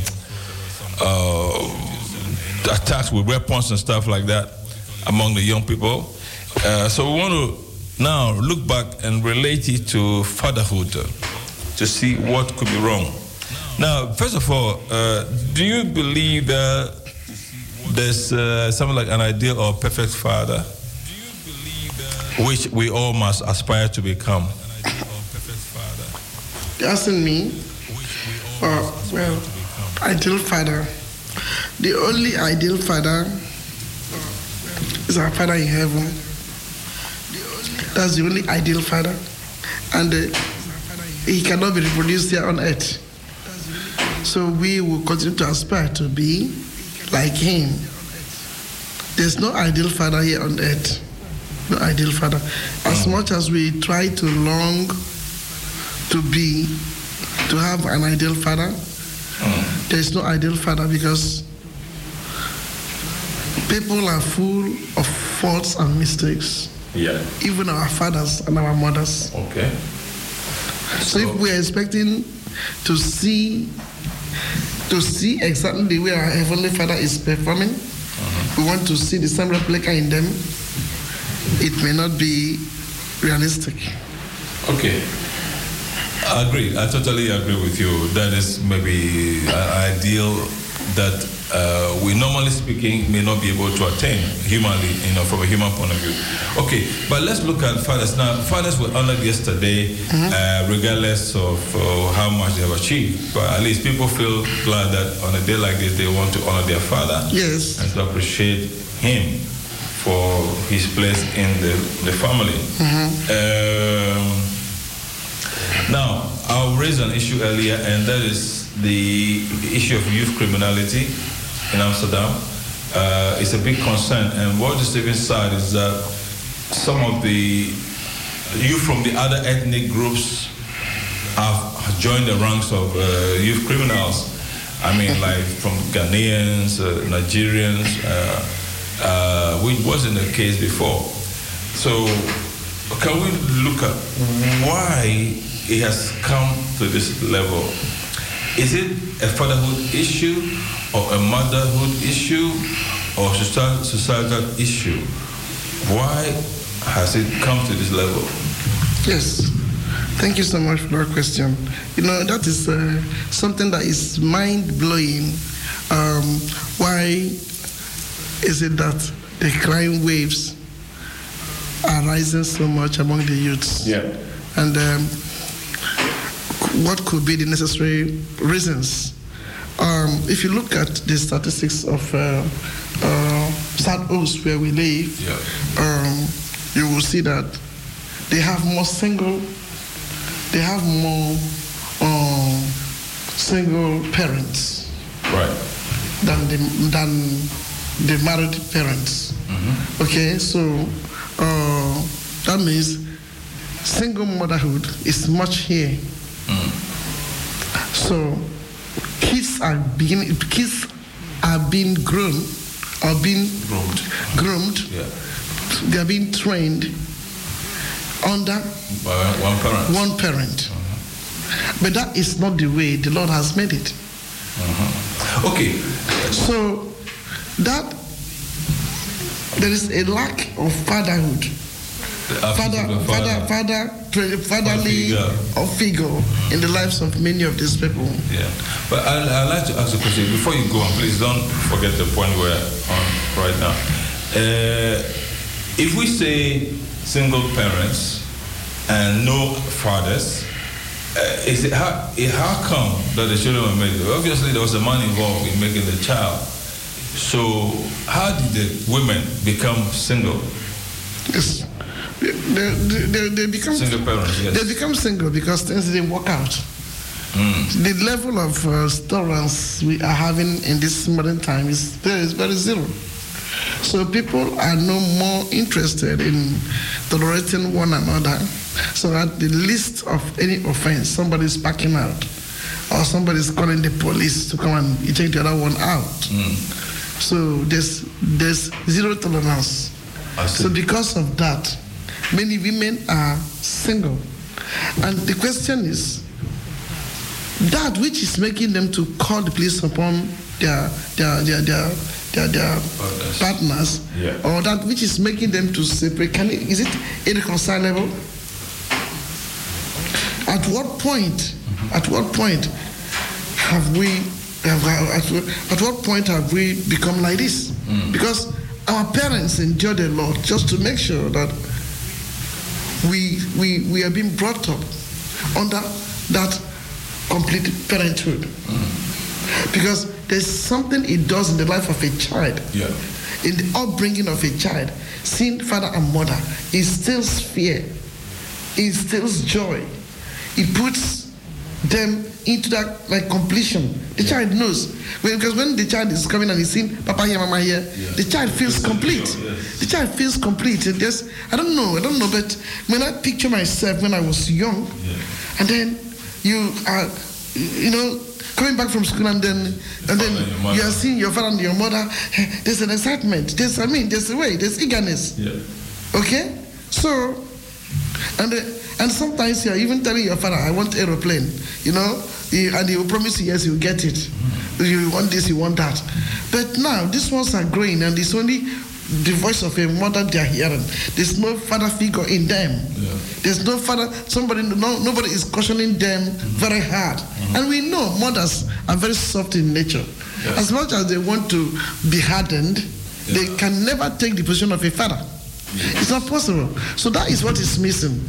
uh, attacks with weapons and stuff like that among the young people. Uh, so we want to now look back and relate it to fatherhood uh, to see what could be wrong. Now, first of all, uh, do you believe that There's uh, something like an ideal or perfect father, which we all must aspire to become? Doesn't mean, uh, well, ideal father. The only ideal father is our Father in heaven. That's the only ideal father, and uh, he cannot be reproduced here on earth. So we will continue to aspire to be like him. There's no ideal father here on earth. No ideal father. As much as we try to long to be, to have an ideal father, there's no ideal father because people are full of faults and mistakes. Yeah. Even our fathers and our mothers. Okay. So, so if we are expecting to see to see exactly the way our Heavenly Father is performing, uh-huh. we want to see the same replica in them, it may not be realistic. Okay. I agree. I totally agree with you. That is maybe an ideal that uh, we normally speaking may not be able to attain humanly, you know, from a human point of view. Okay, but let's look at fathers. Now, fathers were honored yesterday, uh, regardless of uh, how much they have achieved. But at least people feel glad that on a day like this, they want to honor their father. Yes. And to appreciate him for his place in the, the family. Mm-hmm. Um, now, I raised an issue earlier, and that is the issue of youth criminality in Amsterdam. Uh, is a big concern, and what is even sad is that some of the youth from the other ethnic groups have joined the ranks of uh, youth criminals. I mean, like from Ghanaians, uh, Nigerians, uh, uh, which wasn't the case before. So can we look at why it has come to this level? Is it a fatherhood issue or a motherhood issue or societal issue? Why has it come to this level? Yes. Thank you so much for that question. You know, that is uh, something that is mind-blowing. Um, why is it that the crime waves are rising so much among the youths? Yeah. And... Um, what could be the necessary reasons? Um, if you look at the statistics of uh, uh, South Oost, where we live, yeah. um, you will see that they have more single, they have more um, single parents, right, than the than the married parents. Mm-hmm. Okay, so uh, that means single motherhood is much here. Mm. So kids are beginning, kids are being groomed, are being groomed, groomed. Yeah. They are being trained under one parent. One parent. Uh-huh. But that is not the way the Lord has made it. Uh-huh. Okay. So that there is a lack of fatherhood. Father, father, father, fatherly father figure, or figure mm-hmm. in the lives of many of these people. Yeah, but I'd, I'd like to ask a question before you go on. Please don't forget the point we're on right now. Uh, if we say single parents and no fathers, uh, is it how, how come that the children were made? Obviously, there was a man involved in making the child. So, how did the women become single? Yes. They, they, they, become, single parents, yes. They become single because things didn't work out. Mm. The level of uh, tolerance we are having in this modern time is very, very zero. So people are no more interested in tolerating one another. So at the least of any offense, somebody's backing out or somebody's calling the police to come and take the other one out. Mm. So there's, there's zero tolerance. So because of that, many women are single. And the question is, that which is making them to call the police upon their their their their, their, their partners, partners yeah. or that which is making them to separate, can it, is it irreconcilable? At what point, mm-hmm. at what point have we, have, at, at what point have we become like this? Mm. Because our parents endure the Lord just to make sure that We, we we are being brought up under that complete parenthood. Mm. Because there's something it does in the life of a child, yeah. in the upbringing of a child, seeing father and mother, instills fear, instills joy. It puts them into that like completion. The yeah. child knows. When, because when the child is coming and he's seeing Papa here, Mama here, yeah. the child feels yes. complete. Yes. The child feels complete. And yes, I don't know, I don't know, but when I picture myself when I was young, yeah. and then you are, you know, coming back from school and then and then and you are seeing your father and your mother, there's an excitement. There's, I mean, there's a way, there's eagerness. Yeah. Okay? So, and the, And sometimes you're even telling your father, I want an aeroplane, you know, and he will promise you, yes, you'll get it. You want this, you want that. But now, these ones are growing, and it's only the voice of a mother they're hearing. There's no father figure in them. Yeah. There's no father, somebody, no, nobody is cautioning them mm-hmm. very hard. Mm-hmm. And we know mothers are very soft in nature. Yeah. As much as they want to be hardened, yeah. they can never take the position of a father. It's not possible. So that is what is missing.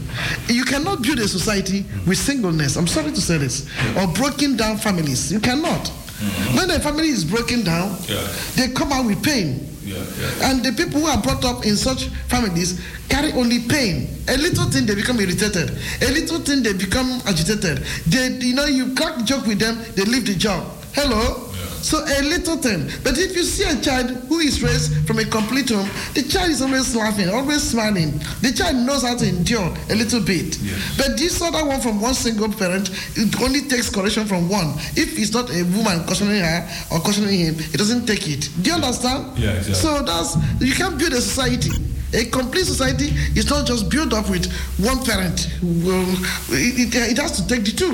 You cannot build a society with singleness. I'm sorry to say this. Or broken down families. You cannot. Mm-hmm. When a family is broken down, yeah. they come out with pain. Yeah, yeah. And the people who are brought up in such families carry only pain. A little thing, they become irritated. A little thing, they become agitated. They, you know, you crack a joke with them, they leave the job. Hello? So a little thing. But if you see a child who is raised from a complete home, the child is always laughing, always smiling. The child knows how to endure a little bit. Yes. But this other one from one single parent, it only takes correction from one. If it's not a woman cautioning her or cautioning him, it doesn't take it. Do you understand? Yeah, exactly. So that's, you can't build a society. A complete society is not just built up with one parent. Well, it, it, it has to take the two.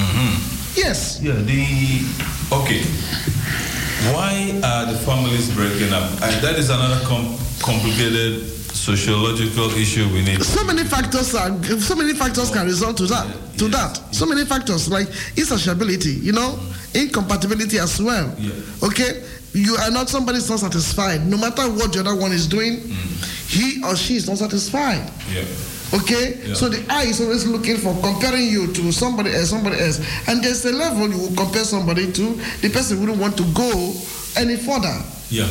Mm-hmm. Yes. Yeah. The okay. Why are the families breaking up? And that is another com- complicated sociological issue we need. So many factors are. So many factors can result to that. To yes. that. So many factors like insatiability, you know, incompatibility as well. Yeah. Okay. You are not. Somebody's not satisfied. No matter what the other one is doing, mm. he or she is not satisfied. Yeah. Okay, yeah. So the eye is always looking for comparing you to somebody else, somebody else, and there's a level you will compare somebody to. The person wouldn't want to go any further. Yeah.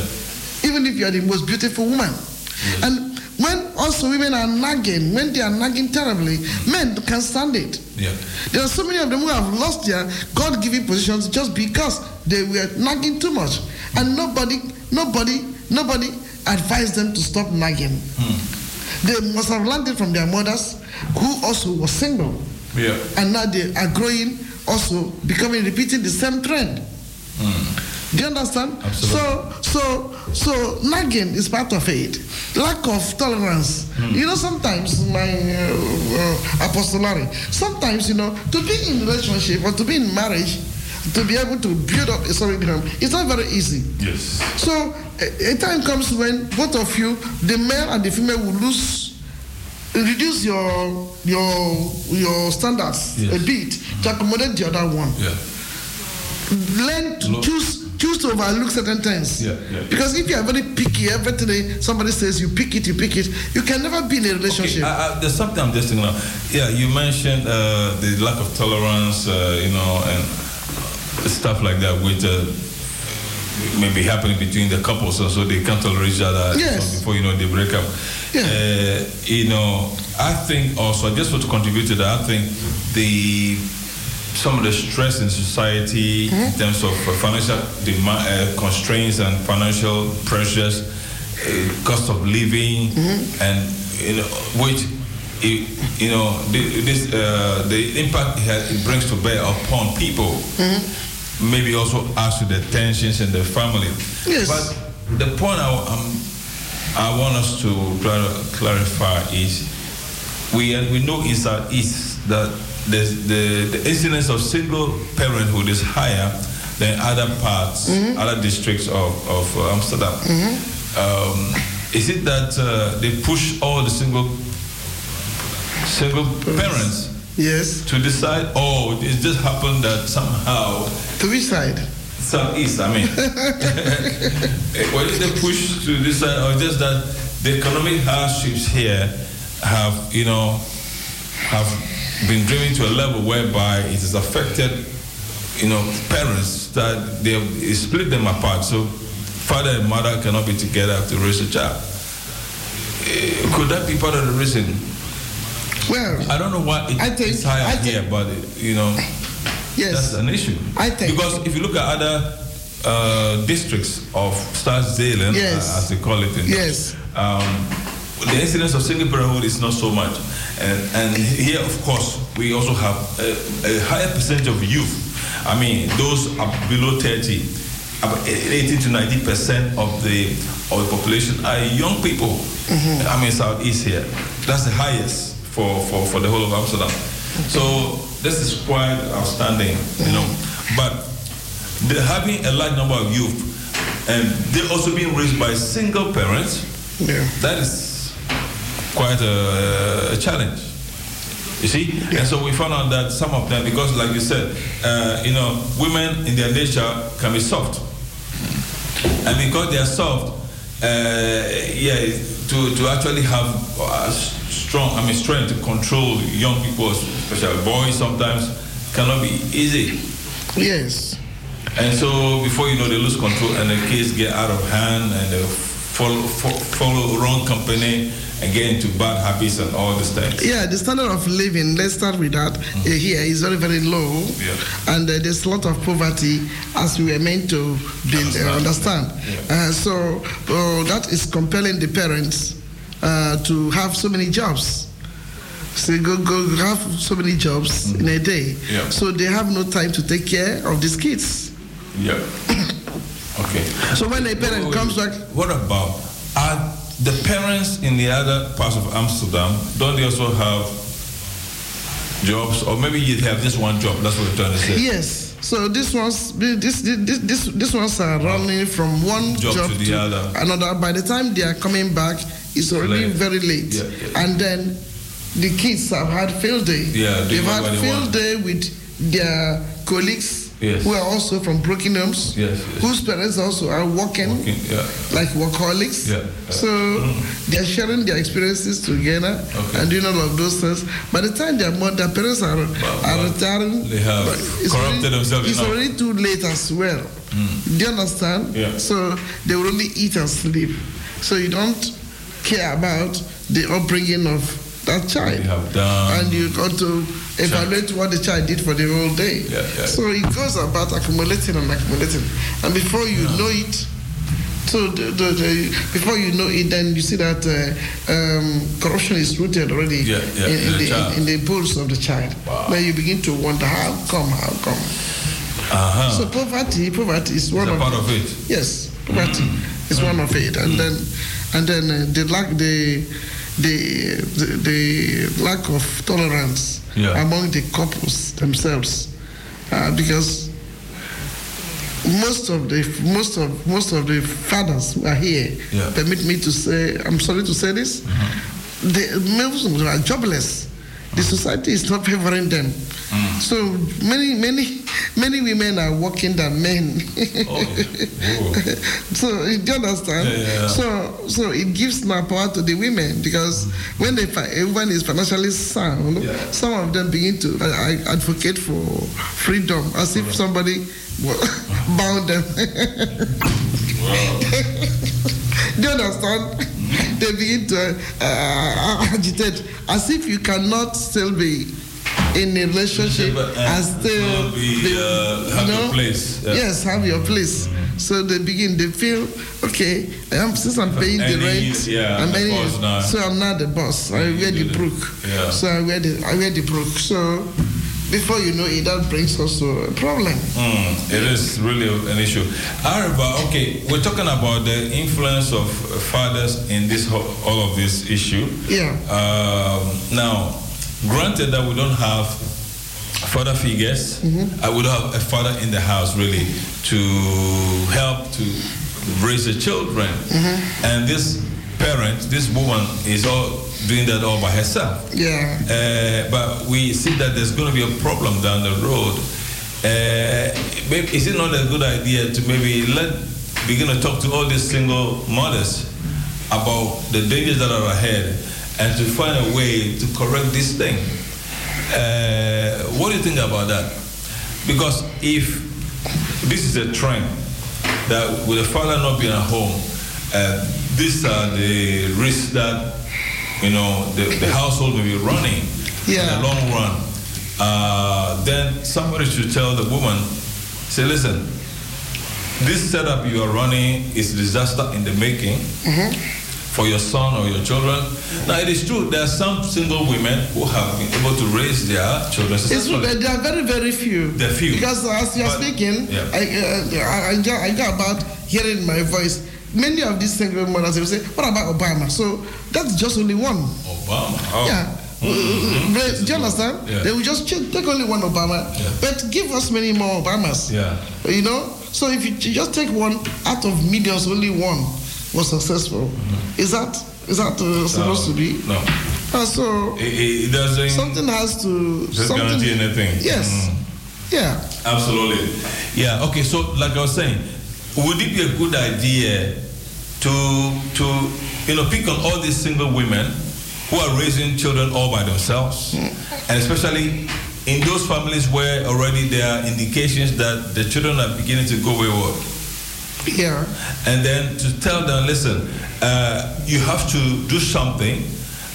Even if you are the most beautiful woman, yes. and when also women are nagging, when they are nagging terribly, men can't stand it. Yeah. There are so many of them who have lost their God-given positions just because they were nagging too much, and nobody, nobody, nobody advised them to stop nagging. Hmm. They must have landed from their mothers, who also was single. Yeah. And now they are growing, also becoming, repeating the same trend. Mm. Do you understand? Absolutely. So, so, so nagging is part of it. Lack of tolerance. Mm. You know, sometimes my uh, uh, apostolary. Sometimes, you know, to be in relationship or to be in marriage, to be able to build up a solid home, it's not very easy. Yes. So a, a time comes when both of you, the male and the female, will lose, reduce your your your standards yes. a bit mm-hmm. to accommodate the other one. Yeah. Learn to Look. choose choose to overlook certain things. Yeah, yeah. Because if you are very picky, every day somebody says you pick it, you pick it, you can never be in a relationship. Okay. I, I, there's something I'm just thinking now. Yeah, you mentioned uh, the lack of tolerance, uh, you know, and stuff like that, which uh, may be happening between the couples, so they can't tolerate each other yes. before you know they break up. Yeah. Uh, you know, I think also, I just want to contribute to that. I think the some of the stress in society mm-hmm. in terms of uh, financial demand, uh, constraints and financial pressures, uh, cost of living, mm-hmm. and you know, which. It, you know, this uh, the impact it, has, it brings to bear upon people. Mm-hmm. Maybe also adds to the tensions in the family. Yes. But the point I, um, I want us to clarify is we we know in South East that the the the incidence of single parenthood is higher than other parts, mm-hmm. other districts of of Amsterdam. Mm-hmm. Um, is it that uh, they push all the single single parents yes. to decide, oh, it just happened that somehow... To which side? South East, I mean. What is the push to decide, or just that the economic hardships here have, you know, have been driven to a level whereby it has affected, you know, parents, that they have split them apart, so father and mother cannot be together to raise a child. Could that be part of the reason? Well, I don't know why it, I think, it's higher I think, here, but it, you know, yes, that's an issue. I think because if you look at other uh, districts of South Zealand, yes. uh, as they call it, in yes, um, the incidence of single parenthood is not so much, and, and here, of course, we also have a, a higher percentage of youth. I mean, those are below thirty, about eighty to ninety percent of the of the population are young people. Mm-hmm. I mean, South East here, that's the highest. For, for, for the whole of Amsterdam. Okay. So this is quite outstanding, you know. But the, having a large number of youth, and they're also being raised by single parents, yeah. that is quite a, a challenge, you see? Yeah. And so we found out that some of them, because like you said, uh, you know, women in their nature can be soft. And because they are soft, uh, yeah, to, to actually have uh, strong, I mean, strength to control young people, especially boys, sometimes cannot be easy. Yes. And so before you know, they lose control and the kids get out of hand and they follow, follow wrong company and get into bad habits and all these things. Yeah, the standard of living, let's start with that, mm-hmm. uh, here is very, very low. Yeah. And uh, there's a lot of poverty as we were meant to build, understand. Uh, understand. Yeah. Uh, so uh, that is compelling the parents uh, to have so many jobs. So go, go have so many jobs mm-hmm. in a day. Yeah. So they have no time to take care of these kids. Yeah. Okay. So when a parent what, comes back... What about... Are the parents in the other parts of Amsterdam, don't they also have jobs, or maybe you have just one job? That's what you're trying to say. Yes. So this ones, this this this this ones are running from one job, job to, the to other. another. By the time they are coming back, it's already late. very late, yeah, yeah. and then the kids have had field day. Yeah, they've had field day with their colleagues. Yes. Who are also from broken homes, yes, yes. whose parents also are working, working yeah. like workaholics. Yeah, yeah. So mm. they are sharing their experiences together okay. and doing all of those things. By the time their their parents are, but, are retiring, they have corrupted themselves. It's already too late as well. Mm. Do you understand? Yeah. So they will only eat and sleep. So you don't care about the upbringing of that child. You have done. And you got to evaluate what the child did for the whole day. Yeah, yeah. So it goes about accumulating and accumulating. And before you yeah. know it, So the, the, the, before you know it, then you see that uh, um, corruption is rooted already yeah, yeah, in, in, the, in, in the bones of the child. Wow. Then you begin to wonder, how come, how come? Uh-huh. So poverty, poverty is one is of, part of it. Yes, poverty mm. is mm. one of it, and mm. then and then uh, the lack the the the, the lack of tolerance yeah. among the couples themselves, uh, because most of the most of most of the fathers who are here. Yeah. Permit me to say, I'm sorry to say this, mm-hmm. the Muslims are jobless. The society is not favoring them. Mm. So many, many, many women are working than men. Oh. So you understand? Yeah, yeah. So, so it gives more power to the women, because mm. when they, everyone is financially sound, yeah. some of them begin to uh, advocate for freedom, as if somebody bound them. Wow. Do you understand? They begin to uh, agitate, as if you cannot still be in a relationship and still be, be, uh, have you know, your place. Yeah. Yes, have your place. Mm-hmm. So they begin. They feel okay. I'm since I'm paying the rent. Yeah, I'm paying, so I'm not the boss. I wear the brook. Yeah. So I wear the I wear the brook. So before you know it, that brings also a problem. Mm, it is really an issue. However, okay, we're talking about the influence of fathers in this whole, all of this issue. Yeah. Um, now, granted that we don't have father figures, mm-hmm. I would have a father in the house really to help to raise the children. Mm-hmm. And this parent, this woman is all doing that all by herself. Yeah. Uh, but we see that there's going to be a problem down the road. Uh, maybe, is it not a good idea to maybe let begin to talk to all these single mothers about the dangers that are ahead and to find a way to correct this thing? Uh, what do you think about that? Because if this is a trend that with a father not being at home, uh, these are the risks that, you know, the, the household will be running yeah. in the long run. Uh, then somebody should tell the woman, say, listen, this setup you are running is disaster in the making mm-hmm. for your son or your children. Now, it is true, there are some single women who have been able to raise their children. It's, there are very, very few. There are few. Because as you are but, speaking, yeah. I, uh, I, I got about hearing my voice. Many of these single mothers will say, what about Obama? So that's just only one. Obama? Oh. Yeah. Mm-hmm. But, do you understand? Yeah. They will just take only one Obama, yeah. but give us many more Obamas. Yeah. You know? So if you just take one out of millions, only one was successful. Mm-hmm. Is that is that uh, supposed no. to be? No. Uh, so it, it doesn't. Something has to. Doesn't guarantee anything. Yes. Mm. Yeah. Absolutely. Yeah. Okay. So like I was saying, would it be a good idea to to you know pick on all these single women who are raising children all by themselves, and especially in those families where already there are indications that the children are beginning to go wayward? Yeah. And then to tell them, listen, uh, you have to do something.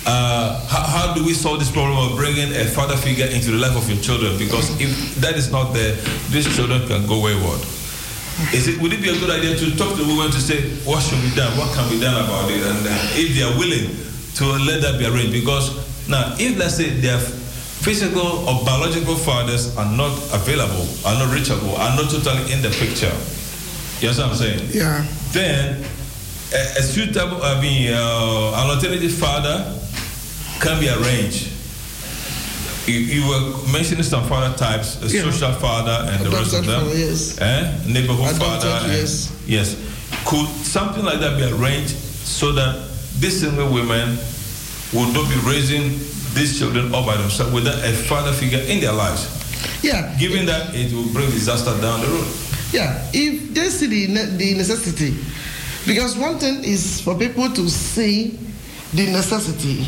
Uh, how, how do we solve this problem of bringing a father figure into the life of your children? Because if that is not there, these children can go wayward. Is it, would it be a good idea to talk to women to say, what should be done? What can be done about it? And uh, if they are willing to let that be arranged. Because now, if let's say their physical or biological fathers are not available, are not reachable, are not totally in the picture, you know what I'm saying? Yeah. Then a, a suitable, I mean, uh, an alternative father can be arranged. You, you were mentioning some father types, a yeah. social father and adopted the rest of them. Father, yes. eh? Neighborhood adopted, father. And, yes. yes. Could something like that be arranged so that these single women would not be raising these children all by themselves without a father figure in their lives? Yeah. Given it, that it will bring disaster down the road. Yeah. If they see the, the necessity, because one thing is for people to see the necessity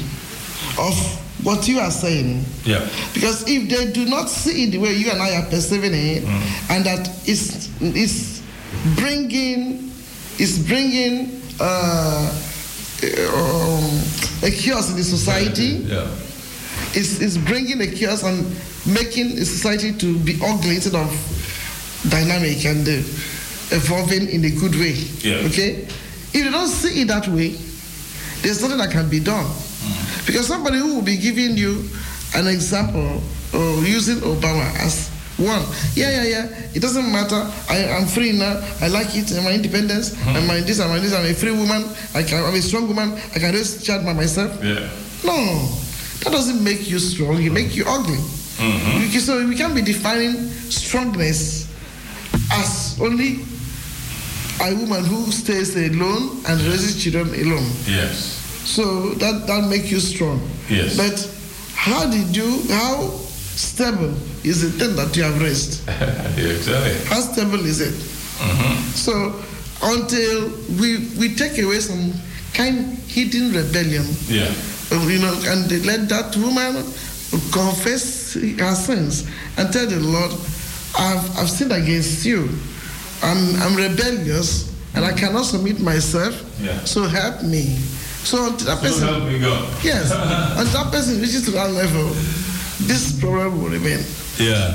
of what you are saying. Yeah. Because if they do not see it the way you and I are perceiving it, mm. and that it's, it's bringing, it's bringing uh, um, a chaos in the society, yeah. Yeah. It's, it's bringing a chaos and making the society to be ugly instead of dynamic and uh, evolving in a good way. Yeah. Okay? If you don't see it that way, there's nothing that can be done. Mm. Because somebody who will be giving you an example or using Obama as one, yeah, yeah, yeah, it doesn't matter, I, I'm free now, I like it, and my independence, mm. and my this, and my this, I'm a free woman, I can, I'm a strong woman, I can raise child by myself. Yeah. No, that doesn't make you strong, it makes you ugly. Mm-hmm. So we can't be defining strongness as only a woman who stays alone and raises children alone. Yes. So that, that makes you strong. Yes. But how did you, how stable is the thing that you have raised? Exactly. How stable is it? Mm-hmm. So until we we take away some kind hidden rebellion, yeah, you know, and they let that woman confess her sins and tell the Lord, I've, I've sinned against you. I'm, I'm rebellious and I cannot submit myself. Yeah. So help me. So until that person, so help me God. Yes. Until that person reaches to that level, this problem will remain. Yeah.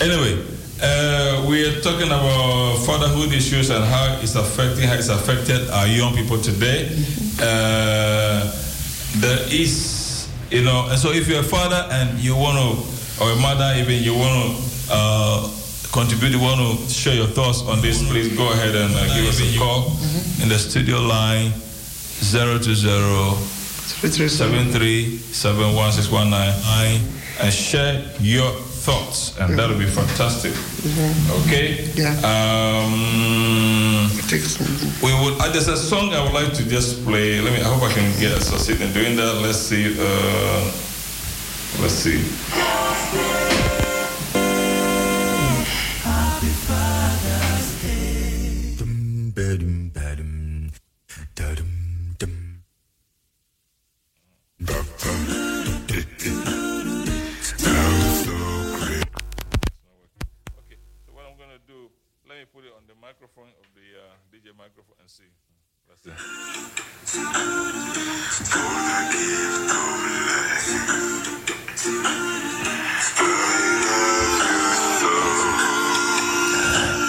Anyway, uh, we are talking about fatherhood issues and how it's affecting, how it's affected our young people today. Uh, there is. You know, and so if you're a father and you want to, or a mother even, you want to uh, contribute, you want to share your thoughts on this, please go ahead and uh, give us a call mm-hmm. in the studio line zero two zero, seven three seven one six one nine and share your thoughts, and that'll be fantastic. Mm-hmm. Okay? Yeah. Um, we would, uh, there's a song I would like to just play. Let me, I hope I can get succeed in doing that. Let's see. Uh, let's see. Happy Father's Day. Dum, ba-dum, ba-dum, da-dum, dum. Da-dum. Put it on the microphone of the uh, D J microphone and see. That's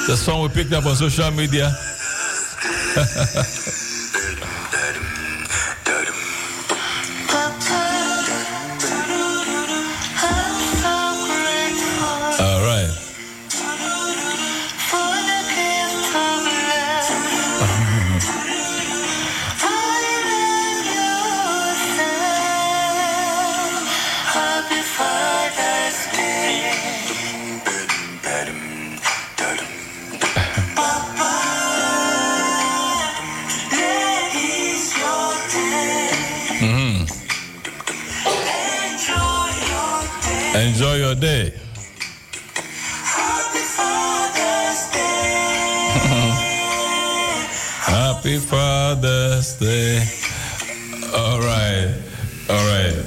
it. The song we picked up on social media. Enjoy your day. Happy Father's Day. Happy Father's Day. All right. All right.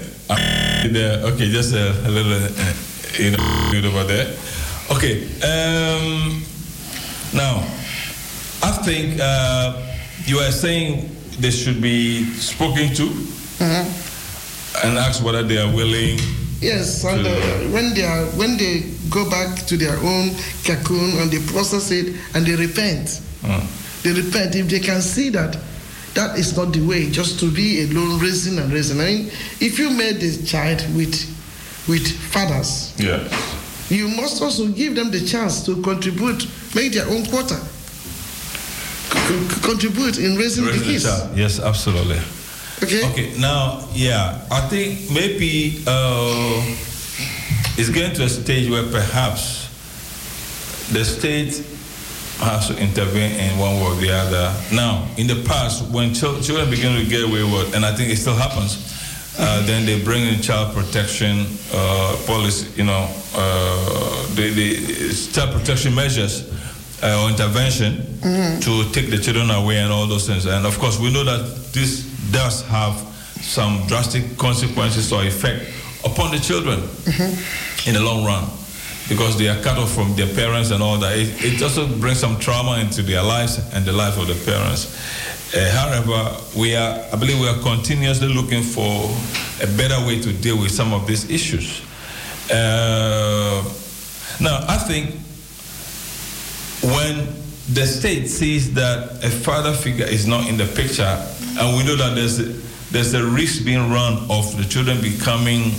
Okay, just a little, you know, over there. Okay. Um, now, I think uh, you are saying they should be spoken to mm-hmm. and asked whether they are willing. Yes, and uh, when they are, when they go back to their own cocoon and they process it and they repent, mm. they repent. If they can see that that is not the way, just to be alone, raising and raising. I mean, if you made the child with with fathers, yeah, you must also give them the chance to contribute, make their own quota, c- contribute in raising, raising the kids. The yes, absolutely. Okay. Okay. Now, yeah, I think maybe uh, it's getting to a stage where perhaps the state has to intervene in one way or the other. Now, in the past, when ch- children begin to get wayward, and I think it still happens, uh, mm-hmm. then they bring in child protection uh, policy, you know, uh, the, the child protection measures. Uh, or intervention mm-hmm. to take the children away and all those things. And of course, we know that this does have some drastic consequences or effect upon the children mm-hmm. in the long run, because they are cut off from their parents and all that. It, it also brings some trauma into their lives and the life of the parents. Uh, however, we are, I believe we are continuously looking for a better way to deal with some of these issues. Uh, now, I think when the state sees that a father figure is not in the picture, and we know that there's a, there's a risk being run of the children becoming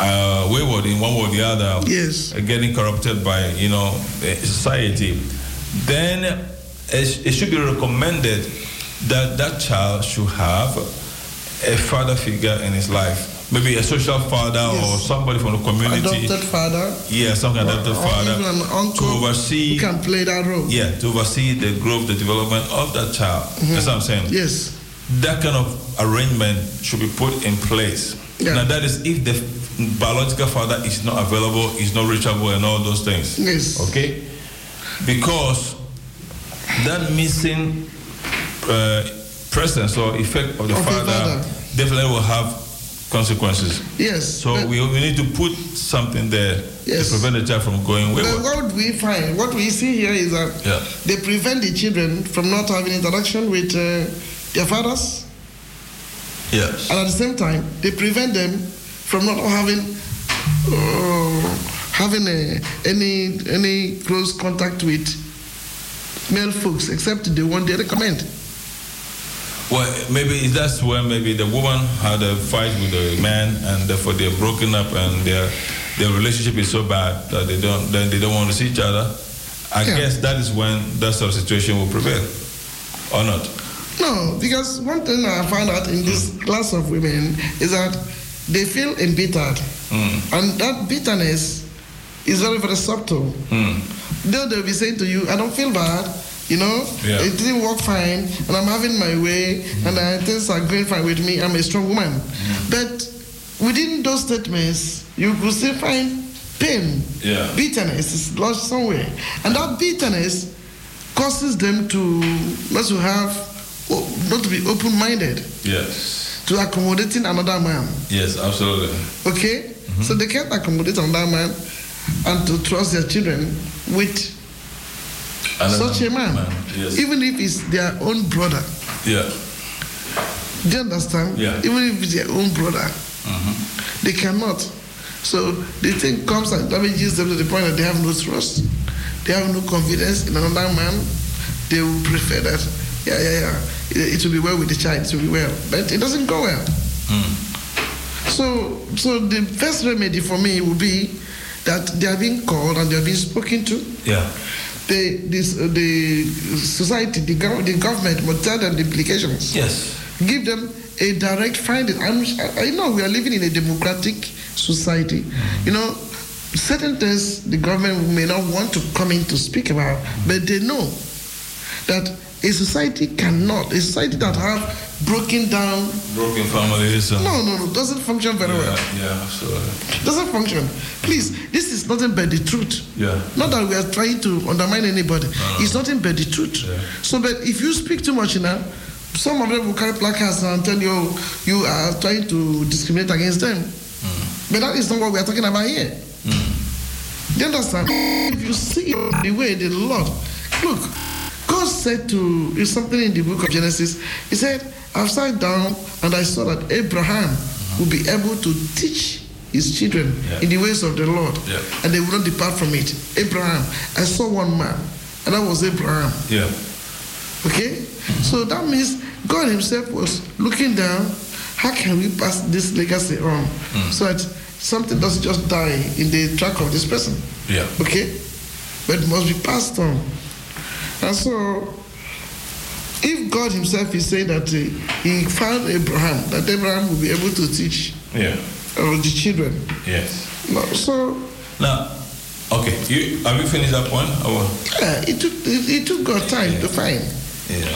uh, wayward in one way or the other, yes, uh, getting corrupted by, you know, society. Then it, it should be recommended that that child should have a father figure in his life. Maybe a social father, yes, or somebody from the community. Adopted father. Yeah, some kind of adopted father. Or even an uncle. To oversee. You can play that role. Yeah, to oversee the growth, the development of that child. Mm-hmm. That's what I'm saying. Yes. That kind of arrangement should be put in place. Yeah. Now, that is if the biological father is not available, is not reachable, and all those things. Yes. Okay? Because that missing uh, presence or effect of the, of father, the father definitely will have consequences. Yes. So we, we need to put something there, yes, to prevent the child from going wayward. What we find, what we see here is that, yeah, they prevent the children from not having interaction with uh, their fathers. Yes. And at the same time, they prevent them from not having uh, having a, any any close contact with male folks, except the one they recommend. Well, maybe that's where maybe the woman had a fight with the man, and therefore they're broken up, and their their relationship is so bad that they don't then they don't want to see each other. I yeah. guess that is when that sort of situation will prevail, or not? No, because one thing I found out in this mm. class of women is that they feel embittered, mm. and that bitterness is very, very subtle. Mm. Though they'll be saying to you, "I don't feel bad. You know, yeah. it didn't work fine, and I'm having my way, mm-hmm. and uh, things are going fine with me. I'm a strong woman." Mm-hmm. But within those statements, you could still find pain, yeah. bitterness is lodged somewhere, and that bitterness causes them to not to have, not to be open-minded. Yes. To accommodating another man. Yes, absolutely. Okay, mm-hmm. so they can't accommodate another man, and to trust their children with such a man, man. Yes. Even if it's their own brother. Yeah. Do you understand? Yeah. Even if it's their own brother, mm-hmm. they cannot. So the thing comes and damages them to the point that they have no trust, they have no confidence in another man. They will prefer that, yeah, yeah, yeah, it, it will be well with the child, it will be well. But it doesn't go well. Mm. So, so the first remedy for me would be that they are being called and they are being spoken to. Yeah. The, this, uh, the society, the, gov- the government must tell them the implications. Yes. Give them a direct finding. I'm, I know we are living in a democratic society. Mm-hmm. You know, certain things the government may not want to come in to speak about, mm-hmm. but they know that a society cannot, a society that have broken down... Broken families. And no, no, no, doesn't function very yeah, well. Yeah, absolutely. Doesn't function. Please, this is nothing but the truth. Yeah. Not that we are trying to undermine anybody. No. It's nothing but the truth. Yeah. So, but if you speak too much, you know, some of them will carry placards and tell you you are trying to discriminate against them. Mm. But that is not what we are talking about here. Mm. Do you understand? If you see the way the Lord... Look... God said to, it's something in the book of Genesis, he said, "I've sat down and I saw that Abraham mm-hmm. would be able to teach his children yeah. in the ways of the Lord, yeah. and they would not depart from it. Abraham, I saw one man, and that was Abraham." Yeah. Okay? Mm-hmm. So that means God himself was looking down, how can we pass this legacy on mm. so that something doesn't just die in the track of this person? Yeah. Okay? But it must be passed on. And so, if God himself is saying that uh, he found Abraham, that Abraham will be able to teach yeah. uh, the children. Yes. No, so... Now, okay, you, have you finished that point? Or? Yeah, it took, it, it took God time yeah. to find. Yeah.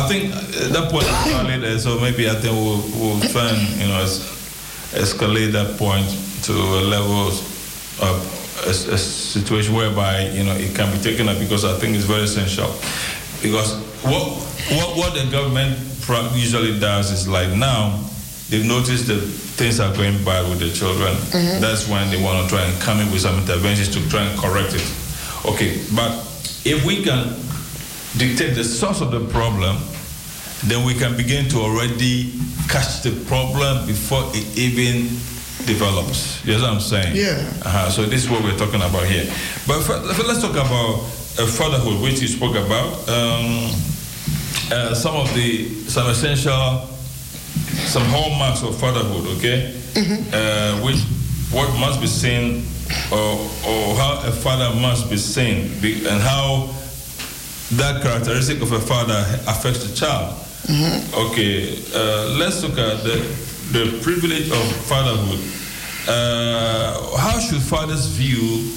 I think that point is valid there, so maybe I think we'll, we'll try and, you know, es- escalate that point to a level of... A, a situation whereby, you know, it can be taken up, because I think it's very essential. Because what what, what the government usually does is, like, now they've noticed that things are going bad with the children. Mm-hmm. That's when they want to try and come in with some interventions to try and correct it. Okay, but if we can dictate the source of the problem, then we can begin to already catch the problem before it even develops. You know what I'm saying? Yeah. Uh-huh. So this is what we're talking about here. But for, for, let's talk about uh, fatherhood, which you spoke about, um, uh, some of the, some essential, some hallmarks of fatherhood, okay? Mm-hmm. Uh, which, what must be seen, or, or how a father must be seen, and how that characteristic of a father affects the child. Mm-hmm. Okay, uh, let's look at the, the privilege of fatherhood. Uh, how should fathers view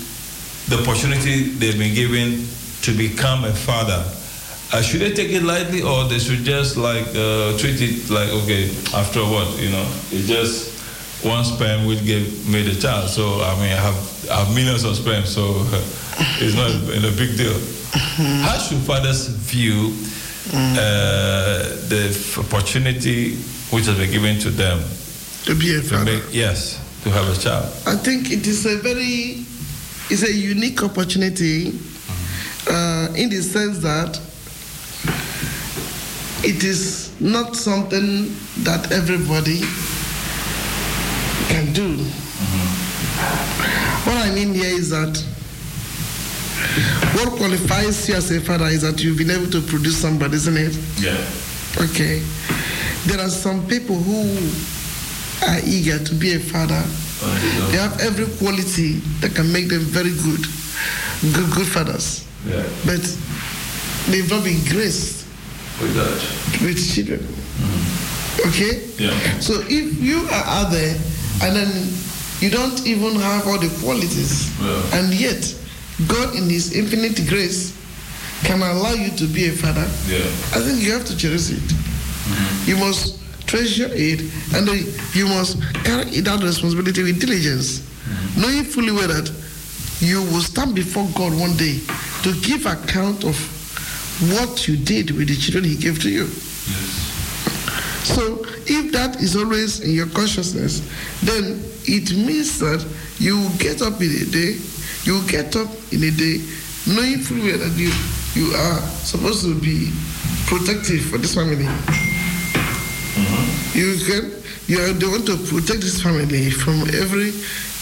the opportunity they've been given to become a father? Uh, should they take it lightly, or they should just like uh, treat it like, okay, after what, you know, it's just one sperm which gave me the child. So I mean, I have, I have millions of sperm, so it's not a big deal. Mm-hmm. How should fathers view Uh, the opportunity which has been given to them to be a father? To make, yes, to have a child. I think it is a very, it's a unique opportunity uh, in the sense that it is not something that everybody can do. Mm-hmm. What I mean here is that what qualifies you as a father is that you've been able to produce somebody, isn't it? Yeah. Okay. There are some people who are eager to be a father. Oh, they have every quality that can make them very good, good, good fathers. Yeah. But they've not been graced with that, with children. Mm-hmm. Okay. Yeah. So if you are out there and then you don't even have all the qualities, yeah, and yet God in His infinite grace can allow you to be a father. Yeah. I think you have to cherish it. Mm-hmm. You must treasure it, and you must carry that responsibility with diligence, mm-hmm, knowing fully well that you will stand before God one day to give account of what you did with the children He gave to you. Yes. So if that is always in your consciousness, then it means that you will get up in a day, you will get up in a day knowing fully well that you, you are supposed to be protective for this family. Mm-hmm. You can, you are the one to protect this family from every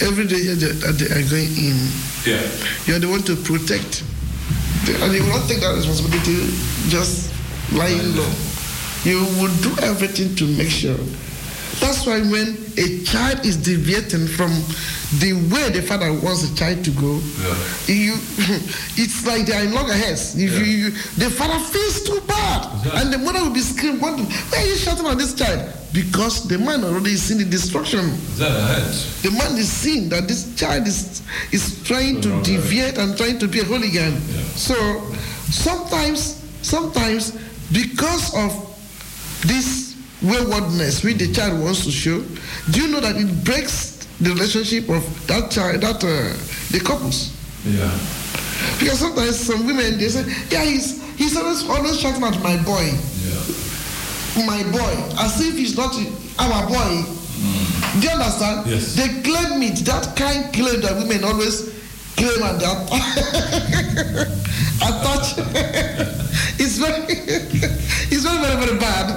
every danger that they are going in. Yeah. You are the one to protect. And you will not take that responsibility just lying low. You will do everything to make sure. That's why when a child is deviating from the way the father wants the child to go, yeah, you, it's like they are in loggerheads. If yeah. you, you, the father feels too bad, yeah, and the mother will be screaming, "Why are you shouting on this child?" Because the man already is seeing the destruction. Is that right? The man is seeing that this child is is trying so to deviate, right, and trying to be a hooligan. Yeah. So sometimes, sometimes because of this waywardness which the child wants to show, do you know that it breaks the relationship of that child, that uh, the couples? Yeah. Because sometimes some women, they say, yeah, he's he's always always shouting at my boy. Yeah. My boy, as if he's not our boy. Mm. Do you understand? Yes. They claim it, that kind claim that women always claim and they attach. It's very, it's very, very, very bad.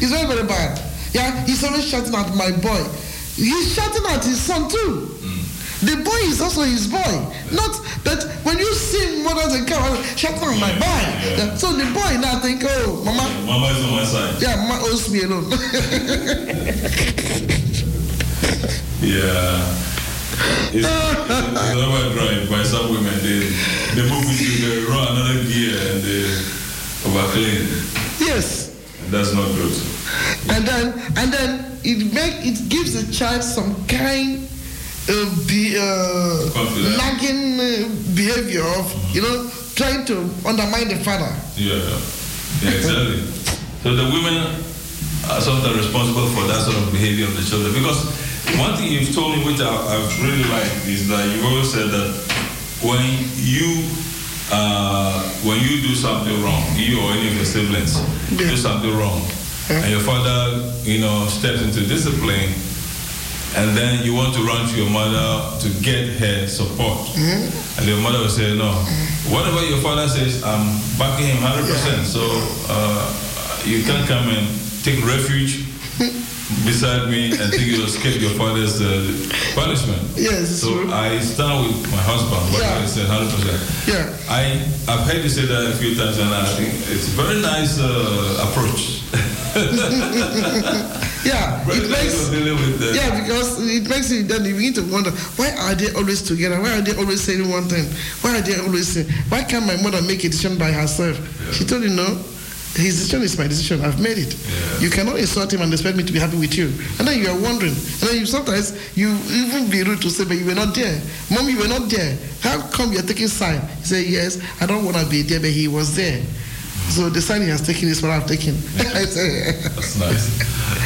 He's very, very bad. Yeah, he's always shouting at my boy. He's shouting at his son too. Mm. The boy is also his boy. Yeah. Not that when you see mothers and girls shouting at my boy. Yeah. Yeah. So the boy now think, oh, mama. Yeah, mama is on my side. Yeah, mama owes me alone. Yeah. It's not right by some women. They, they move into the run another gear and they overclaim. Yes. That's not good. And then, and then it make it gives the child some kind of the uh, nagging uh, behavior of, mm-hmm, you know, trying to undermine the father. Yeah, yeah, exactly. So the women are sort of responsible for that sort of behavior of the children. Because one thing you've told me, which I, I've really liked, is that you always said that when you Uh, when you do something wrong, you or any of your siblings, yeah, do something wrong, yeah, and your father, you know, steps into discipline, and then you want to run to your mother to get her support, mm-hmm, and your mother will say, no, mm-hmm, whatever your father says, I'm backing him one hundred percent, yeah, so uh, you can't come and take refuge beside me and think you'll escape your father's uh, punishment. Yes. So true. I start with my husband. What yeah. I said, hundred percent. Yeah. I I've heard you say that a few times, and I think it's a very nice uh, approach. yeah. Very it nice makes. With, uh, yeah, because it makes you then you begin to wonder, why are they always together? Why are they always saying one thing? Why are they always saying? Why can't my mother make a decision by herself? Yeah. She told you no. His decision is my decision. I've made it. Yeah. You cannot insult him and expect me to be happy with you. And then you are wondering. And then you sometimes you even be rude to say, but you were not there. Mom, you were not there. How come you're taking sign? You say, yes, I don't want to be there, but he was there. So the sign he has taken is what I've taken. Yeah. That's nice.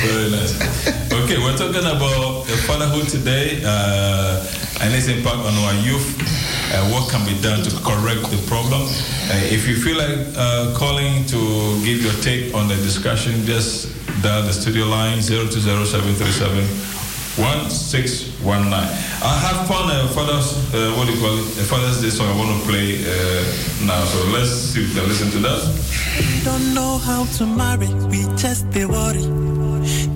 Very nice. Okay, we're talking about the fatherhood today uh, and its impact on our youth. Uh, what can be done to correct the problem? Uh, if you feel like uh, calling to give your take on the discussion, just dial the studio line zero two zero seven three seven one six one nine. I have found a father's, uh, what do you call it, a father's day song I want to play uh, now. So let's see if they listen to that. We don't know how to marry, we just be worried.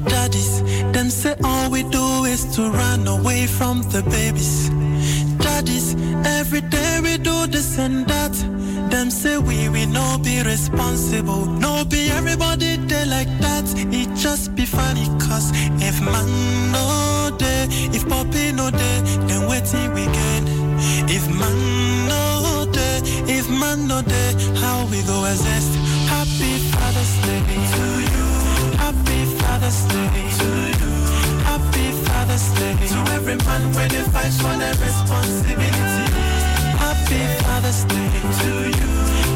Daddies, them say all we do is to run away from the babies. Every day we do this and that. Them say we will not be responsible. No be everybody they like that. It just be funny cause if man no day, if poppy no day, then waiting we get. If man no day, if man no day, how we go exist? Happy Father's Day to you. Happy Father's Day to you. Happy Father's Day to every man where they fight for their responsibility. Happy Father's Day to you.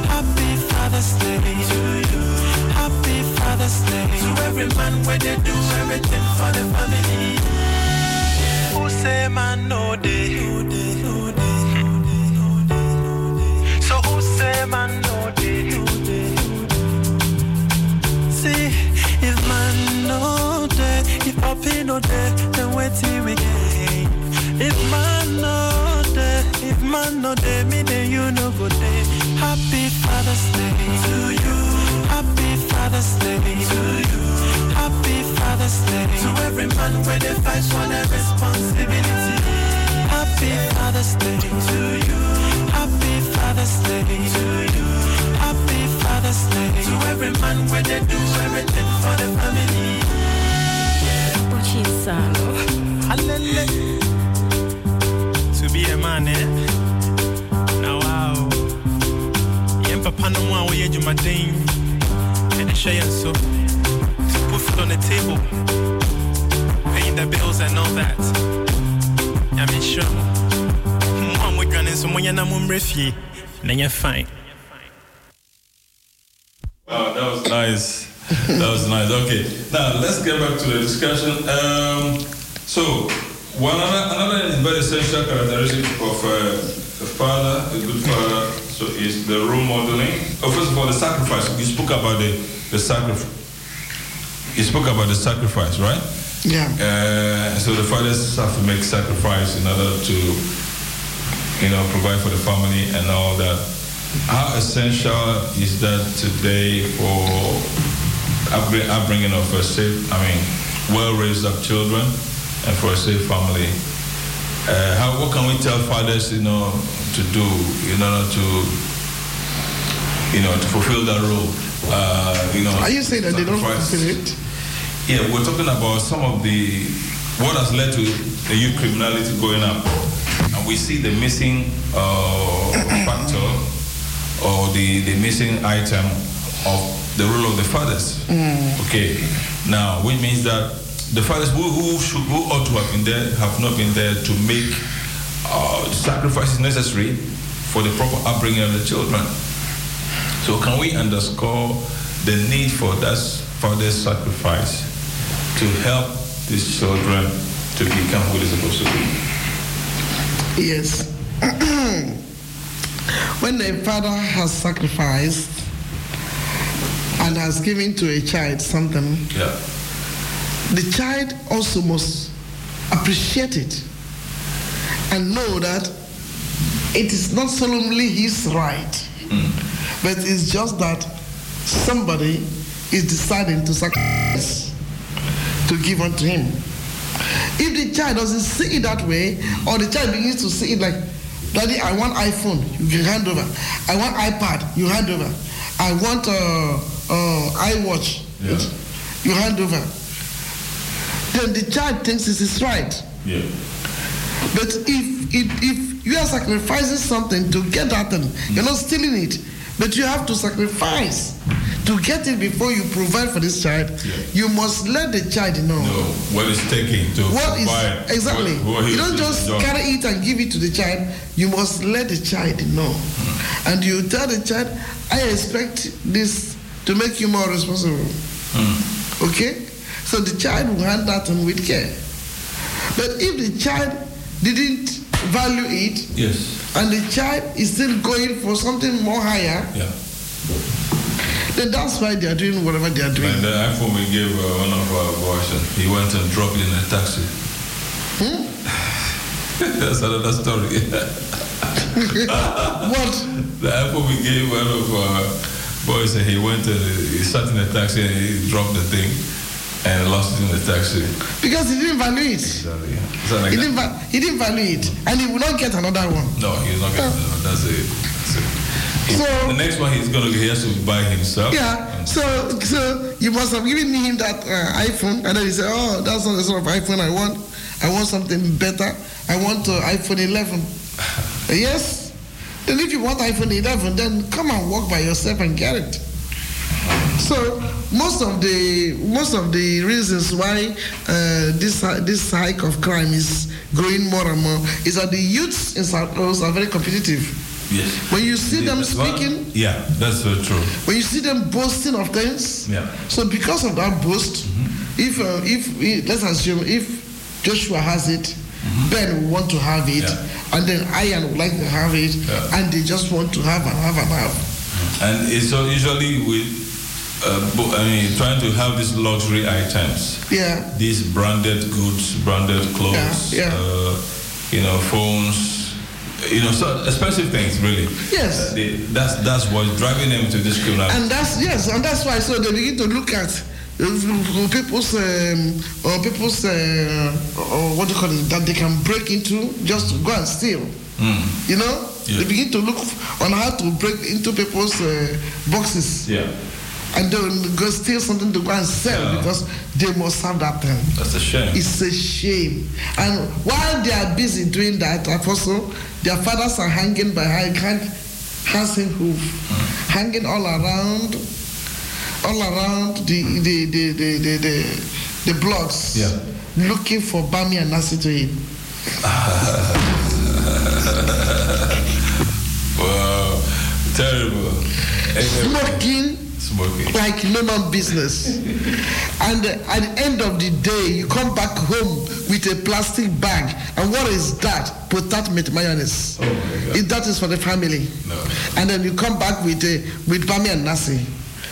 Happy Father's Day to you. Happy Father's Day to every man where they do everything for the family. Who say man no day? So who say man no day? See if man no day. If Papi no day, then wait till we get. If man no day, if man no day, me then you no go day. Happy Father's Day to you. Happy Father's Day to you. Happy Father's Day to every man where they fight for their responsibility. Happy Father's Day to you. Happy Father's Day to you. Happy Father's Day to every man where they do everything for the family. To be a man, eh? Now, wow. Yen papa no one way you my dame. And the share so to put food on the table, paying the bills and all that. I mean, sure. Mom, we're going to someone and I'm on refugee. Then you're fine. Wow, that was nice. That was nice. Okay, now let's get back to the discussion. Um, so, one other, another very essential characteristic of uh, a father, a good father, so is the role modeling. Oh, first of all, the sacrifice. You spoke about the, the sacrifice. You spoke about the sacrifice, right? Yeah. Uh, so the fathers have to make sacrifice in order to, you know, provide for the family and all that. How essential is that today for upbringing of a safe, I mean, well-raised up children and for a safe family? Uh, how, what can we tell fathers, you know, to do in order to, you know, to fulfill that role? Uh, you know, are you saying that they don't fulfill it? Yeah, we're talking about some of the, what has led to the youth criminality going up. And we see the missing uh, factor or the, the missing item of the role of the fathers. Mm. Okay. Now, which means that the fathers who, who should, who ought to have been there have not been there to make uh, sacrifices necessary for the proper upbringing of the children. So can we underscore the need for that father's sacrifice to help these children to become who they're supposed to be? Yes. When the father has sacrificed and has given to a child something, yeah, the child also must appreciate it and know that it is not solemnly his right, mm. but it's just that somebody is deciding to sacrifice. to give unto him. If the child doesn't see it that way, or the child begins to see it like, Daddy, I want iPhone, you can hand over. I want iPad, you hand over. I want uh, uh, iWatch, yeah. you hand over. Then the child thinks this is right. Yeah. But if, if, if you are sacrificing something to get that thing, mm. you're not stealing it, but you have to sacrifice to get it before you provide for this child. Yeah. You must let the child know. No, what is taking to what provide. Is, exactly. What, what you don't just done. carry it and give it to the child. You must let the child know. Mm. And you tell the child, I expect this to make you more responsible. Mm. Okay? So the child will hand that on with care. But if the child didn't value it, yes. and the child is still going for something more higher, yeah. then that's why they are doing whatever they are doing. Like the iPhone we gave uh, one of our boys, he went and dropped it in a taxi. Hmm? That's another story. What? The iPhone we gave one of our boys, and he went and he sat in a taxi and he dropped the thing and lost it in the taxi. Because he didn't value it. Exactly. Like he, didn't va- he didn't value it. And he will not get another one. No, he will not get uh. another one. That's it. That's it. So, the next one he's gonna he has to buy himself. Yeah. So so you must have given him that uh, iPhone, and then he said, "Oh, that's not the sort of iPhone I want. I want something better. I want uh, iPhone eleven." Yes. Then if you want iPhone eleven, then come and walk by yourself and get it. So most of the most of the reasons why uh, this this hike of crime is growing more and more is that the youths in South Oost are very competitive. Yes. When you see them speaking, yeah, that's so true. When you see them boasting of things, yeah. So because of that boast, mm-hmm. if uh, if let's assume if Joshua has it, mm-hmm. Ben will want to have it, yeah. and then Ian would like to have it, yeah. and they just want to have and have and have. And it's so usually with, uh, I mean, trying to have these luxury items, yeah, these branded goods, branded clothes, yeah, yeah. Uh, you know, phones. You know, so expensive things, really. Yes. Uh, they, that's that's what's driving them to this criminality. And that's yes, and that's why. So they begin to look at uh, people's um, or people's uh, or what do you call it, that they can break into just to go and steal. Mm. You know, yeah. They begin to look on how to break into people's uh, boxes. Yeah. And they will go steal something to go and sell, yeah. because they must have that thing. That's a shame. It's a shame. And while they are busy doing that, Apostle, their fathers are hanging by hands and hoof, mm. hanging all around, all around the the the the the, the, the blocks, yeah. looking for Bami and Nasi to eat. Wow, terrible. Smoking. Smoking. Like no man business. And uh, at the end of the day, you come back home with a plastic bag. And what is that? Potato meat mayonnaise. Oh my God. If that is for the family. No. And then you come back with a uh, with Bami and Nasi.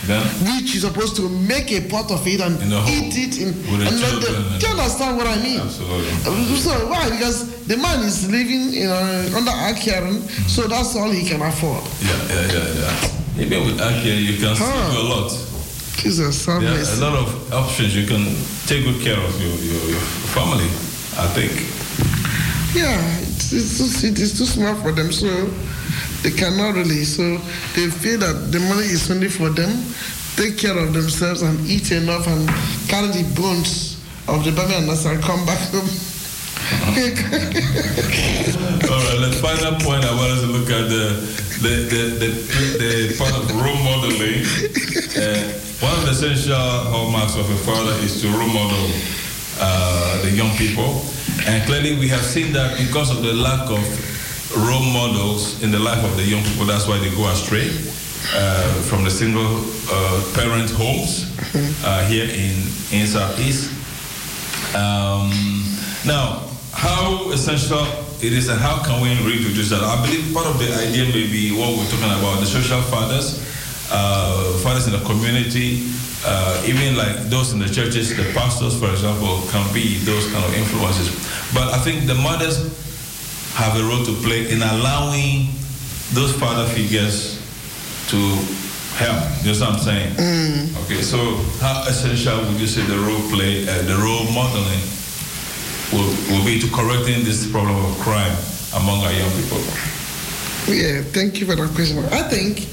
Yeah. Which you're supposed to make a pot of it and eat it. In, and like the, and do you understand what I mean? Absolutely. So why? Because the man is living you know, under Akiran, mm-hmm. so that's all he can afford. Yeah, yeah, yeah, yeah. Even with Akia, you can sleep huh. a lot. Jesus, there are a lot of options. You can take good care of your, your, your family, I think. Yeah, it's, it's, too, it's too small for them, so they cannot really. So they feel that the money is only for them. Take care of themselves and eat enough and carry the bones of the baby and nuts and come back home. All right, the final point I wanted to look at the... The, the, the, the part of role modeling, uh, one of the essential hallmarks of a father is to role model uh, the young people. And clearly we have seen that because of the lack of role models in the life of the young people, that's why they go astray uh, from the single uh, parent homes uh, here in, in Southeast. Um, now, how essential it is, and how can we reproduce that? I believe part of the idea may be what we're talking about, the social fathers, uh, fathers in the community, uh, even like those in the churches, the pastors, for example, can be those kind of influences. But I think the mothers have a role to play in allowing those father figures to help. You know what I'm saying? Mm. Okay, so how essential would you say the role play, uh, the role modeling will, will be to correcting this problem of crime among our young people? Yeah, thank you for that question. I think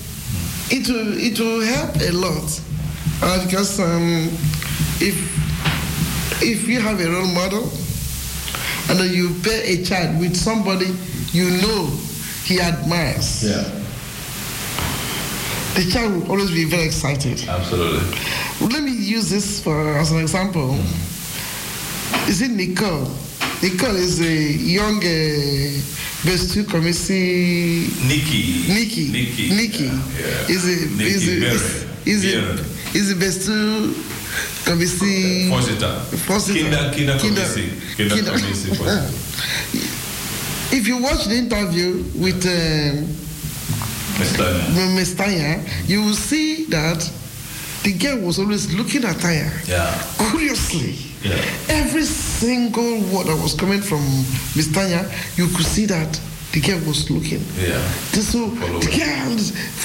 it will it will help a lot uh, because um, if if you have a role model and then you pair a child with somebody you know he admires, yeah, the child will always be very excited. Absolutely. Let me use this for as an example. Is it Nicole? Nicole is a young Vestal uh, Committee. Nikki. Nikki. Nikki. Nikki. Yeah, yeah. Is a Nikki is a is, is a is a Vestal Committee. Forsitter. Forsitter. Kinder Committee. Kinder Committee. If you watch the interview with um, Miss Tanya, you will see that the girl was always looking at Tanya. Yeah. Curiously. Yeah. Every single word that was coming from Miss Tanya, you could see that the girl was looking. Yeah. So the girl,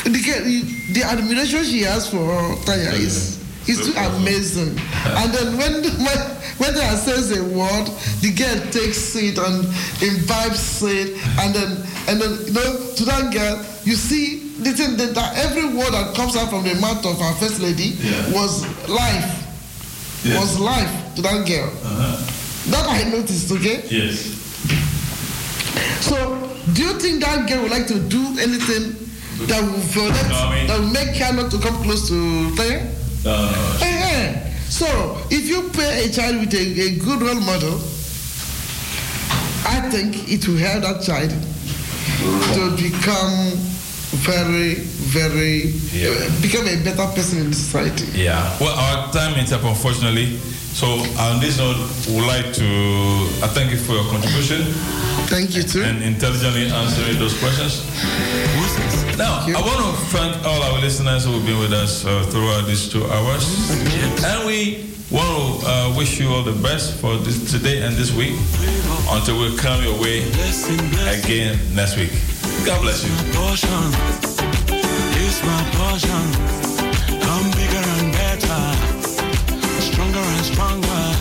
the girl, the admiration she has for Tanya yeah. is is so amazing. And then when when when Tanya says a word, the girl takes it and imbibes it, and then and then you know, to that girl, you see. The thing that every word that comes out from the mouth of our first lady yeah. was life. Yes. Was life to that girl. Uh-huh. That I noticed, okay? Yes. So, do you think that girl would like to do anything that will violate, no, I mean, that will make her not to come close to Tanya? No, no, no. Uh-huh. So, if you pair a child with a, a good role model, I think it will help that child to become very, very, yeah. uh, become a better person in society. Yeah. Well, our time is up, unfortunately. So on this note, we'd like to I thank you for your contribution. Thank you too. And intelligently answering those questions. Now, I want to thank all our listeners who have been with us uh, throughout these two hours. Mm-hmm. And we want to uh, wish you all the best for this, today and this week until we come your way again next week. God bless you. Portion is my portion. I'm bigger and better, stronger and stronger.